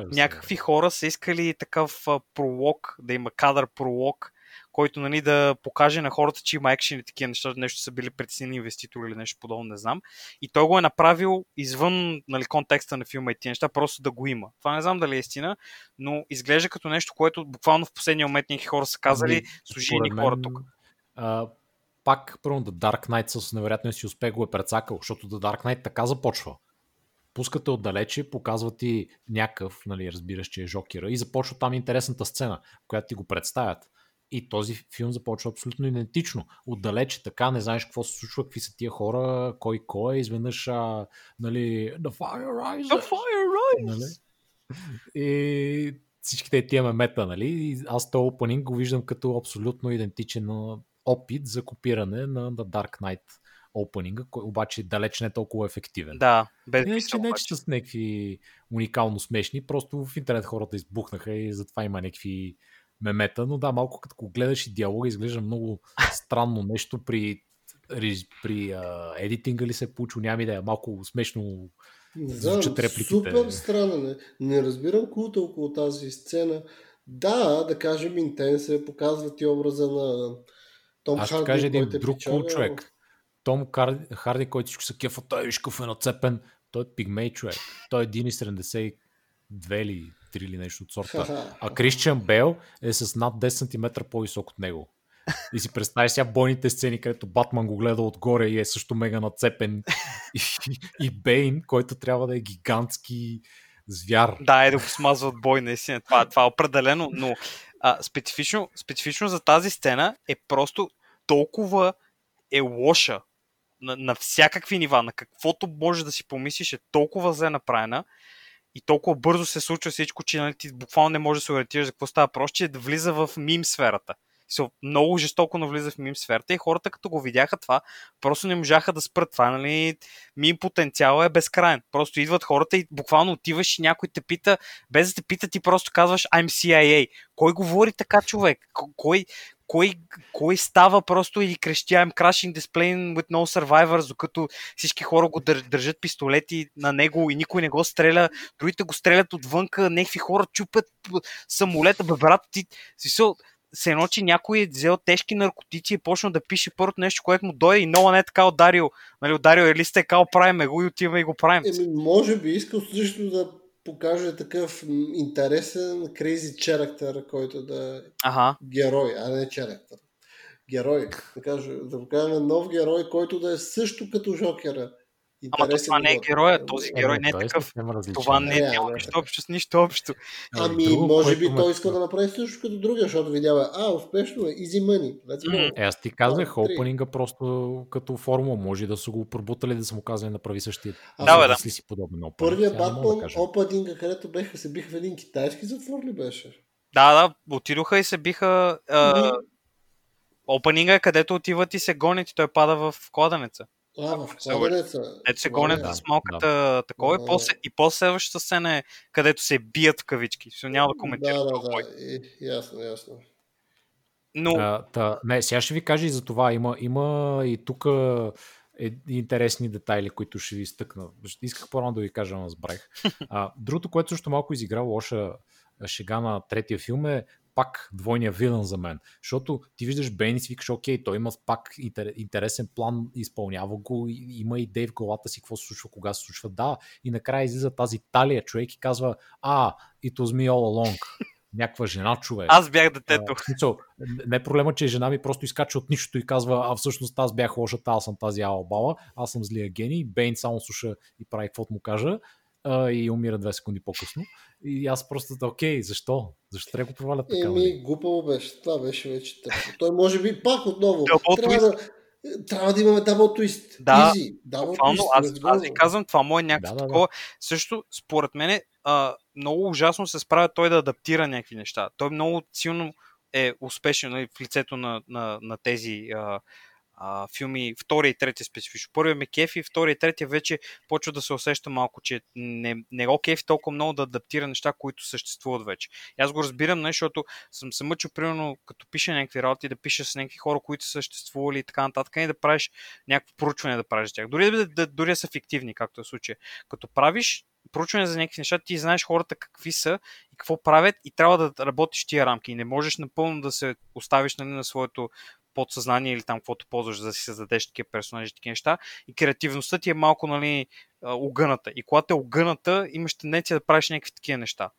някакви хора са искали такъв пролог, да има кадър пролог, който, нали, да покаже на хората, че има екшен и такива неща, нещо са били притеснени инвеститори или нещо подобно, не знам. И той го е направил извън, нали, контекста на филма и тези неща, просто да го има. Това не знам дали е истина, но изглежда като нещо, което буквално в последния момент някакви хора са казали, служи ни хора тук. Пак, първо, The Dark Knight с невероятния си успех го е прецакал, защото The Dark Knight така започва. Пускате отдалече, показва ти някакъв, нали, разбираш, че е Жокера, и започва там интересната сцена, в която ти го представят. И този филм започва абсолютно идентично. Отдалече така, не знаеш какво се случва, какви са тия хора, кой е, изведнъж, нали, The Fire Rises! Нали? И всичките тия мемета, нали? И аз този опенинг го виждам като абсолютно идентичен опит за копиране на The Dark Knight опенинга, обаче далеч не е толкова ефективен. Да, без мисъл. Не, че с някакви уникално смешни, просто в интернет хората избухнаха и затова има някакви мемета, но да, малко като го гледаш и диалога изглежда много странно нещо при едитинга ли се е получил, няма идея, малко смешно звучат репликите. Супер странно е. Не разбирам култа около тази сцена. Да кажем, интенсия, показва ти образа на Том Харди. Аз ще кажа един друг кул човек. Том Харди, който всичко се кефа, той виж какъв е нацепен, той е пигмей човек. Той е 1,72 или 3 или нещо от сорта. А Кристиан Бейл е с над 10 см по-висок от него. И си представиш сега бойните сцени, където Батман го гледа отгоре и е също мега нацепен. И Бейн, който трябва да е гигантски звяр. Да, да го смазват бой, наистина. Това е определено, но специфично за тази сцена е просто толкова е лоша. На всякакви нива, на каквото може да си помислиш, е толкова зле направена. И толкова бързо се случва всичко, че, нали, ти буквално не можеш да се ориентираш за какво става. Просто че да влиза в мим сферата. Много жестоко навлиза в мим сферата и хората, като го видяха това, просто не можаха да спрат това. Нали? Мим потенциала е безкрайен. Просто идват хората и буквално отиваш и някой те пита, без да те пита, ти просто казваш I'm CIA. Кой говори така, човек? Кой става просто и крещи I'm crashing this plane with no survivors, докато всички хора го държат пистолети на него и никой не го стреля, другите го стрелят отвънка, някакви хора чупят самолета, бе брат, ти се едно, че някой е взел тежки наркотици и почна да пише първото нещо, което му дойде, и Нолан е така ударил, нали, ударил е листа, така правим го и отиваме и го правим. Може би искал също да покаже такъв интересен крейзи character, който да е герой, а не character. герой. Да го кажем нов герой, който да е също като Жокера. Ама това не е героя, този герой не е такъв. Това не е нищо общо с нищо общо. Ами, може би той иска да направи също като другия, защото видява, успешно е, easy money. Аз ти казвах, опенинга просто като формула, може да са го пробутали, да са му казали направи същия. Да. Първият Батман опенинга, където беха се биха в един китайски затвор ли беше? Да, отидоха и се биха. Опенинга, където отиват и се гонят и той пада в кладенеца. Ето се гонят с малката такова и по-следващата сцена е където се бият в кавички. Няма да коментирам това. Ясно. Но... Не, сега ще ви кажа и за това. Има и тук интересни детайли, които ще ви изтъкна. Исках по-рано да ви кажа, но сбрах. Другото, което също малко изигра лоша шега на третия филм е пак двойния вилън за мен. Защото ти виждаш Бейн и си викаш, окей, той има пак интересен план, изпълнява го, има идея в главата си, какво се случва, кога се случва. Да, и накрая излиза тази талия човек и казва, it was me all along. Някаква жена човек. Аз бях детето. Не е проблема, че жена ми просто изкача от нищото и казва, всъщност аз бях лошата, аз съм тази алабала, аз съм злия гений. Бейн само слуша и прави каквото му кажа. И умира 2 секунди по-късно. И аз просто, защо? Защо трябва да го провалят така? Глупаво беше. Това беше вече така. Той може би пак отново. Трябва да имаме дабл твист. Да, аз ви казвам, това му е някакво такова. Също, според мен, много ужасно се справя той да адаптира някакви неща. Той много силно е успешен в лицето на тези филми, втория и третия специфично. Първият ме кефи, втория и третия вече почва да се усеща малко, че не го кефи толкова много да адаптира неща, които съществуват вече. И аз го разбирам, защото съм се мъчил, примерно, като пиша някакви работи, да пиша с някакви хора, които са съществували и така нататък, и да правиш някакво проучване да правиш тях. Дори да са фиктивни, както е случая. Като правиш проучване за някакви неща, ти знаеш хората какви са и какво правят и трябва да работиш тия рамки. И не можеш напълно да се оставиш на своето подсъзнание или там каквото ползваш, за да си създадеш такива персонажи, такива неща. И креативността ти е малко, огъната. И когато е огъната, имаш тенденция да правиш някакви такива неща,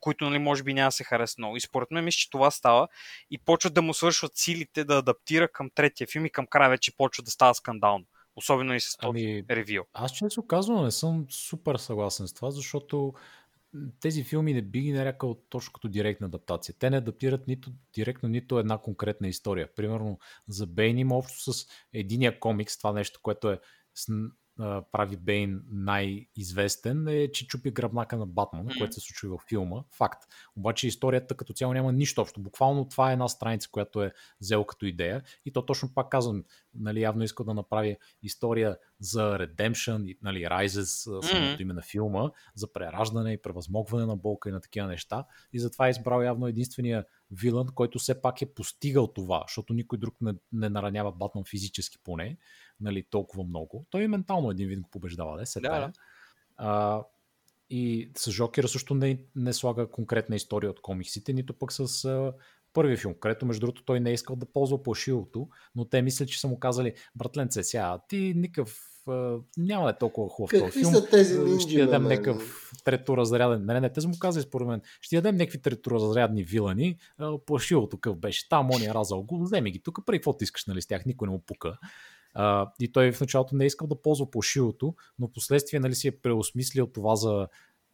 които, може би няма да се хареса много. И според мен, мисля, че това става и почват да му свършват силите да адаптира към третия филм и към края вече почва да става скандално. Особено и с този ревю. Аз честно казвам, не съм супер съгласен с това, защото тези филми не би ги нарекал точно като директна адаптация. Те не адаптират нито директно, нито една конкретна история. Примерно за Бейн има общо с единия комикс, това нещо, което прави Бейн най-известен, е, че чупи гръбнака на Батман, което се случва и във филма. Факт. Обаче историята като цяло няма нищо общо. Буквално това е една страница, която е взел като идея. И то точно пак казвам, явно иска да направи история за Redemption, Rises, самото име на филма, за прераждане и превъзмогване на болка и на такива неща. И затова е избрал явно единствения вилън, който все пак е постигал това, защото никой друг не наранява Батман физически поне, толкова много. Той ментално един вид го побеждава, и с Жокера също не слага конкретна история от комиксите, нито пък с първия филм, където между другото той не е искал да ползва плашилото, но те мислят, че са му казали, братленце, сега ти никакъв няма е толкова хубав този филм. Какви са тези нинджи? Ще ядем някакъв треторазряден. Не, те са му казали според мен. Ще ядем някакви треторазрядни вилани. Плашилото къв беше там, он е разал го. Вземи ги тук, преди какво ти искаш с тях, никой не му пука. И той в началото не искал да ползва плашилото, но последствие си е преосмислил това за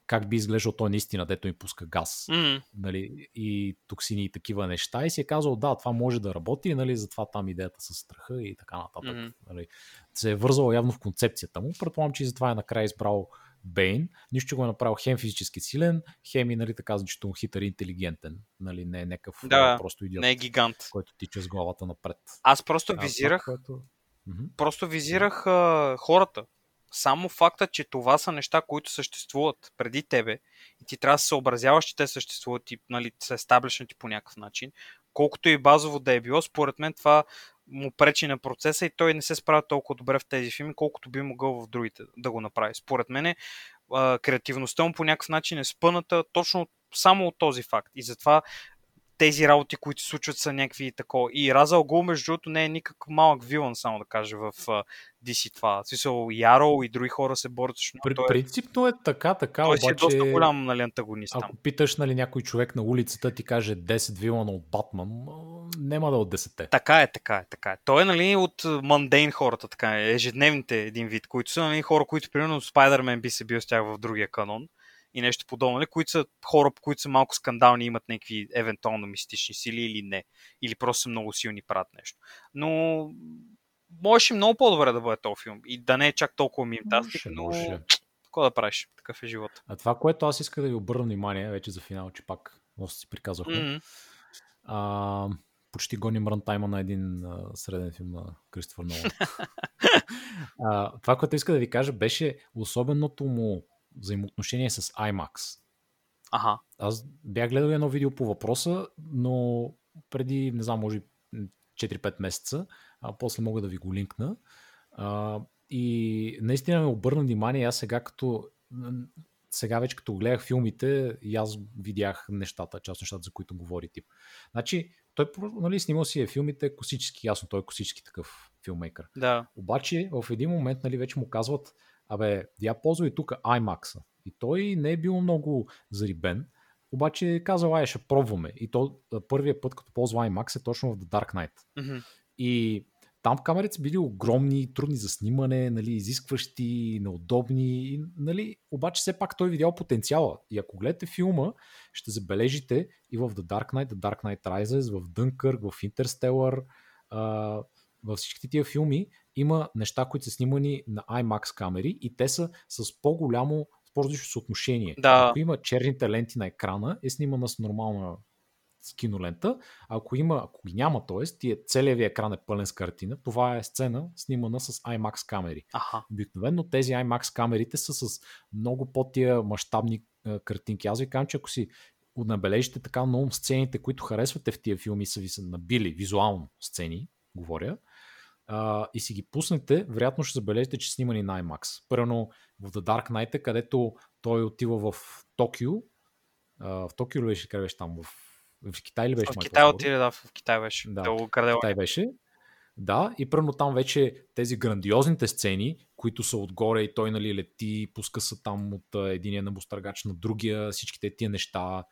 как би изглеждал той наистина, дето им пуска газ и токсини и такива неща и си е казал, това може да работи, затова там идеята с страха и така нататък. Се е вързал явно в концепцията му. Предполагам, че и затова е накрая избрал Бейн. Нищо, че го е направил хем физически силен, хем и така значително хитър и интелигентен. Не е някакъв просто идиот, не е гигант, който тича с главата напред. Аз просто визирах хората. Само факта, че това са неща, които съществуват преди тебе и ти трябва да се съобразяваш, че те съществуват и са естаблишнати по някакъв начин, колкото и базово да е било, според мен това му пречи на процеса и той не се справя толкова добре в тези филми, колкото би могъл в другите да го направи. Според мен креативността му по някакъв начин е спъната точно само от този факт и затова тези работи, които се случват, са някакви такова. И Раз ал Гул, между другото, не е никак малък вилан, само да кажа, в DC това. В смисъл, Яро и други хора се борят. Принципно е така, той обаче... Той си е доста голям, нали, антагонист. Ако питаш, нали, някой човек на улицата ти каже 10 вилана от Батман, няма да от 10-те. Така е. Той е, нали, от мандейн хората, така е, ежедневните един вид, които са, нали, хора, които, примерно, Спайдърмен би се бил с тях в другия канон. И нещо подобно, които са хора, които са малко скандални, имат някакви евентуално мистични сили или не. Или просто са много силни, правят нещо. Но можеше много по-добре да бъде този филм. И да не е чак толкова мимтастик, но какво да правиш? Такъв е живот. А това, което аз искам да ви обърна внимание, вече за финал, че пак много си приказахме. Почти гоним рантайма на един среден филм на Кристофър Нолан. Това, което иска да ви кажа, беше особеното му взаимоотношение с IMAX. Ага. Аз бях гледал едно видео по въпроса, но преди, не знам, може 4-5 месеца, а после мога да ви го линкна. И наистина ме обърна внимание, аз сега вече като гледах филмите, и аз видях нещата, част от нещата, за които говори тип. Значи, той, нали, снимал си филмите класически, ясно, той е класически такъв филмейкър. Да. Обаче, в един момент, нали, вече му казват: абе, я ползвай тук IMAX-а. И той не е бил много зарибен, обаче казал, ще пробваме. И то първия път, като ползва IMAX, е точно в The Dark Knight. Mm-hmm. И там камерите са били огромни, трудни за снимане, нали, изискващи, неудобни, нали, обаче все пак той видял потенциала. И ако гледате филма, ще забележите и в The Dark Knight, The Dark Knight Rises, в Dunkirk, в Interstellar, във всичките тия филми има неща, които са снимани на IMAX камери и те са с по-голямо спорзващо съотношение. Да. Ако има черните ленти на екрана, е снимана с нормална кинолента. Ако няма, т.е. целият ви екран е пълен с картина, това е сцена снимана с IMAX камери. Аха. Обикновено тези IMAX камерите са с много по-тия мащабни картинки. Аз ви казвам, че ако си отнабележите така много сцените, които харесвате в тия филми, са ви са набили визуално сцени, говоря, и си ги пуснете, вероятно ще забележите, че снимани на IMAX. Първо в The Dark Knight, където той отива в Токио. В Токио ли беше, къде беше там? В Китай ли беше? В Китай отиде, да, в Китай беше. Да, Да, и първо там вече тези грандиозните сцени, които са отгоре и той, нали, лети, пуска се там от единия набостъргач на другия, всичките тия неща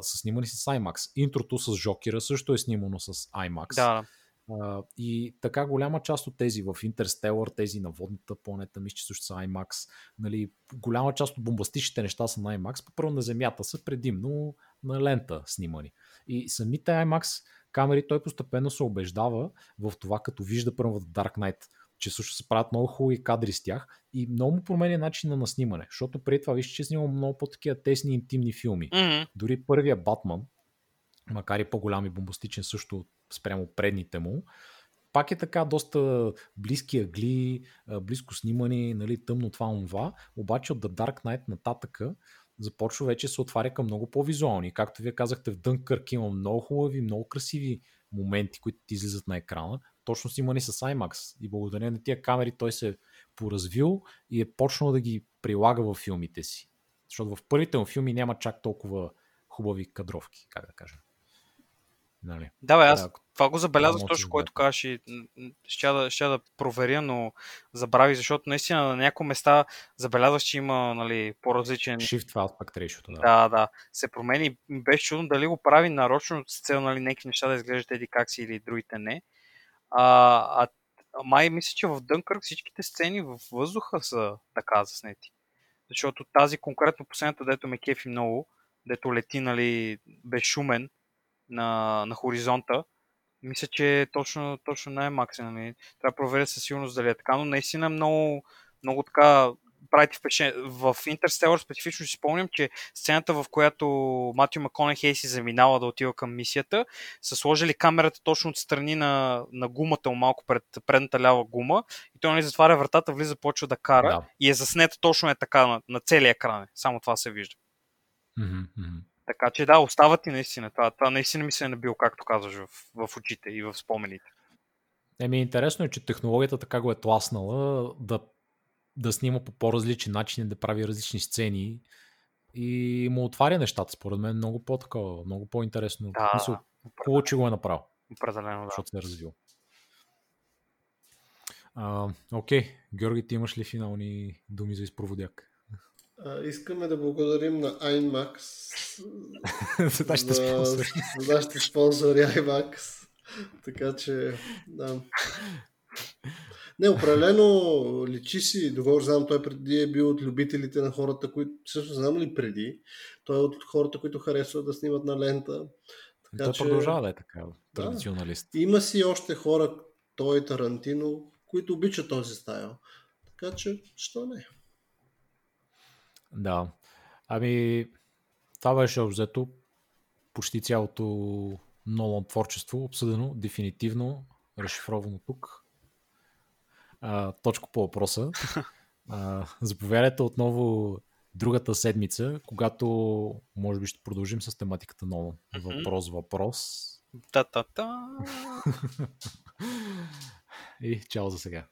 са снимани с IMAX. Интрото с Жокера също е снимано с IMAX. Да. И така голяма част от тези в Interstellar, тези на водната планета, мисля, че също са IMAX, нали, голяма част от бомбастичните неща са на IMAX, първо на земята са предимно на лента снимани. И самите IMAX камери той постепенно се убеждава в това, като вижда първо в Dark Knight, че също се правят много хубави кадри с тях и много му променя начина на снимане, защото преди това вижте, че снимам много по-такива тесни интимни филми. Mm-hmm. Дори първия Батман, макар и по-голям и бомбастичен също спрямо предните му, пак е така доста близки агли, близко снимани, нали, тъмно това, обаче от The Dark Knight нататъка започва вече се отваря към много по-визуални. Както вие казахте, в Dunkirk има много хубави, много красиви моменти, които ти излизат на екрана, точно снимани с IMAX и благодарение на тия камери той се е поразвил и е почнал да ги прилага във филмите си. Защото в първите му филми няма чак толкова хубави кадровки, как да кажем. Нали. Да, бе, аз това го забелязах точно, което казваш и ще да проверя, но забравих, защото наистина на някои места забелязваш, че има, нали, по-различен... Shift Aspect Ratio. Да, се промени. Беше чудно дали го прави нарочно с цел, нали, някакви неща да изглеждат еди как си или другите не. Май мисля, че в Dunkirk всичките сцени във въздуха са така заснети. Защото тази конкретно последната, дето ме кефи много, дето лети, нали, безшумен на хоризонта, мисля, че точно на IMAX, нали. Трябва да проверя със сигурност дали е така, но наистина много, много така правите впечатление. В Interstellar специфично си спомням, че сцената, в която Матю Макконахей си заминала да отива към мисията, са сложили камерата точно отстрани на гумата, малко пред предната лява гума и той, нали, затваря вратата, влиза, почва да кара, да. И е заснета точно е така на целия екран. Само това се вижда. Така че да, остава ти наистина. Това наистина ми се е набил, както казваш, в очите и в спомените. Интересно е, че технологията така го е тласнала да снима по по-различен начин, да прави различни сцени, и му отваря нещата, според мен, много по-такова, много по-интересно. Да, мисъл, хубаво, че го е направил. Определено, да. Защото се е развил. Окей, Георги, ти имаш ли финални думи за изпроводяк? Искаме да благодарим на IMAX за нашите спонсори. За нашите спонсори IMAX. Така че, да. Не, определено личи си, доколко знам, той преди е бил от любителите на хората, които, всъщност знам ли преди, той е от хората, които харесват да снимат на лента. Така, той че... продължава да е така, традиционалист. Да. Има си още хора, той Тарантино, които обичат този стайл. Така че, що не? Да. Ами, това беше обзето почти цялото Нолан творчество, обсъдено, дефинитивно, разшифровано тук. Точка по въпроса. Заповядайте отново другата седмица, когато може би ще продължим с тематиката Нолан. Въпрос. Та-та-та! И чао за сега.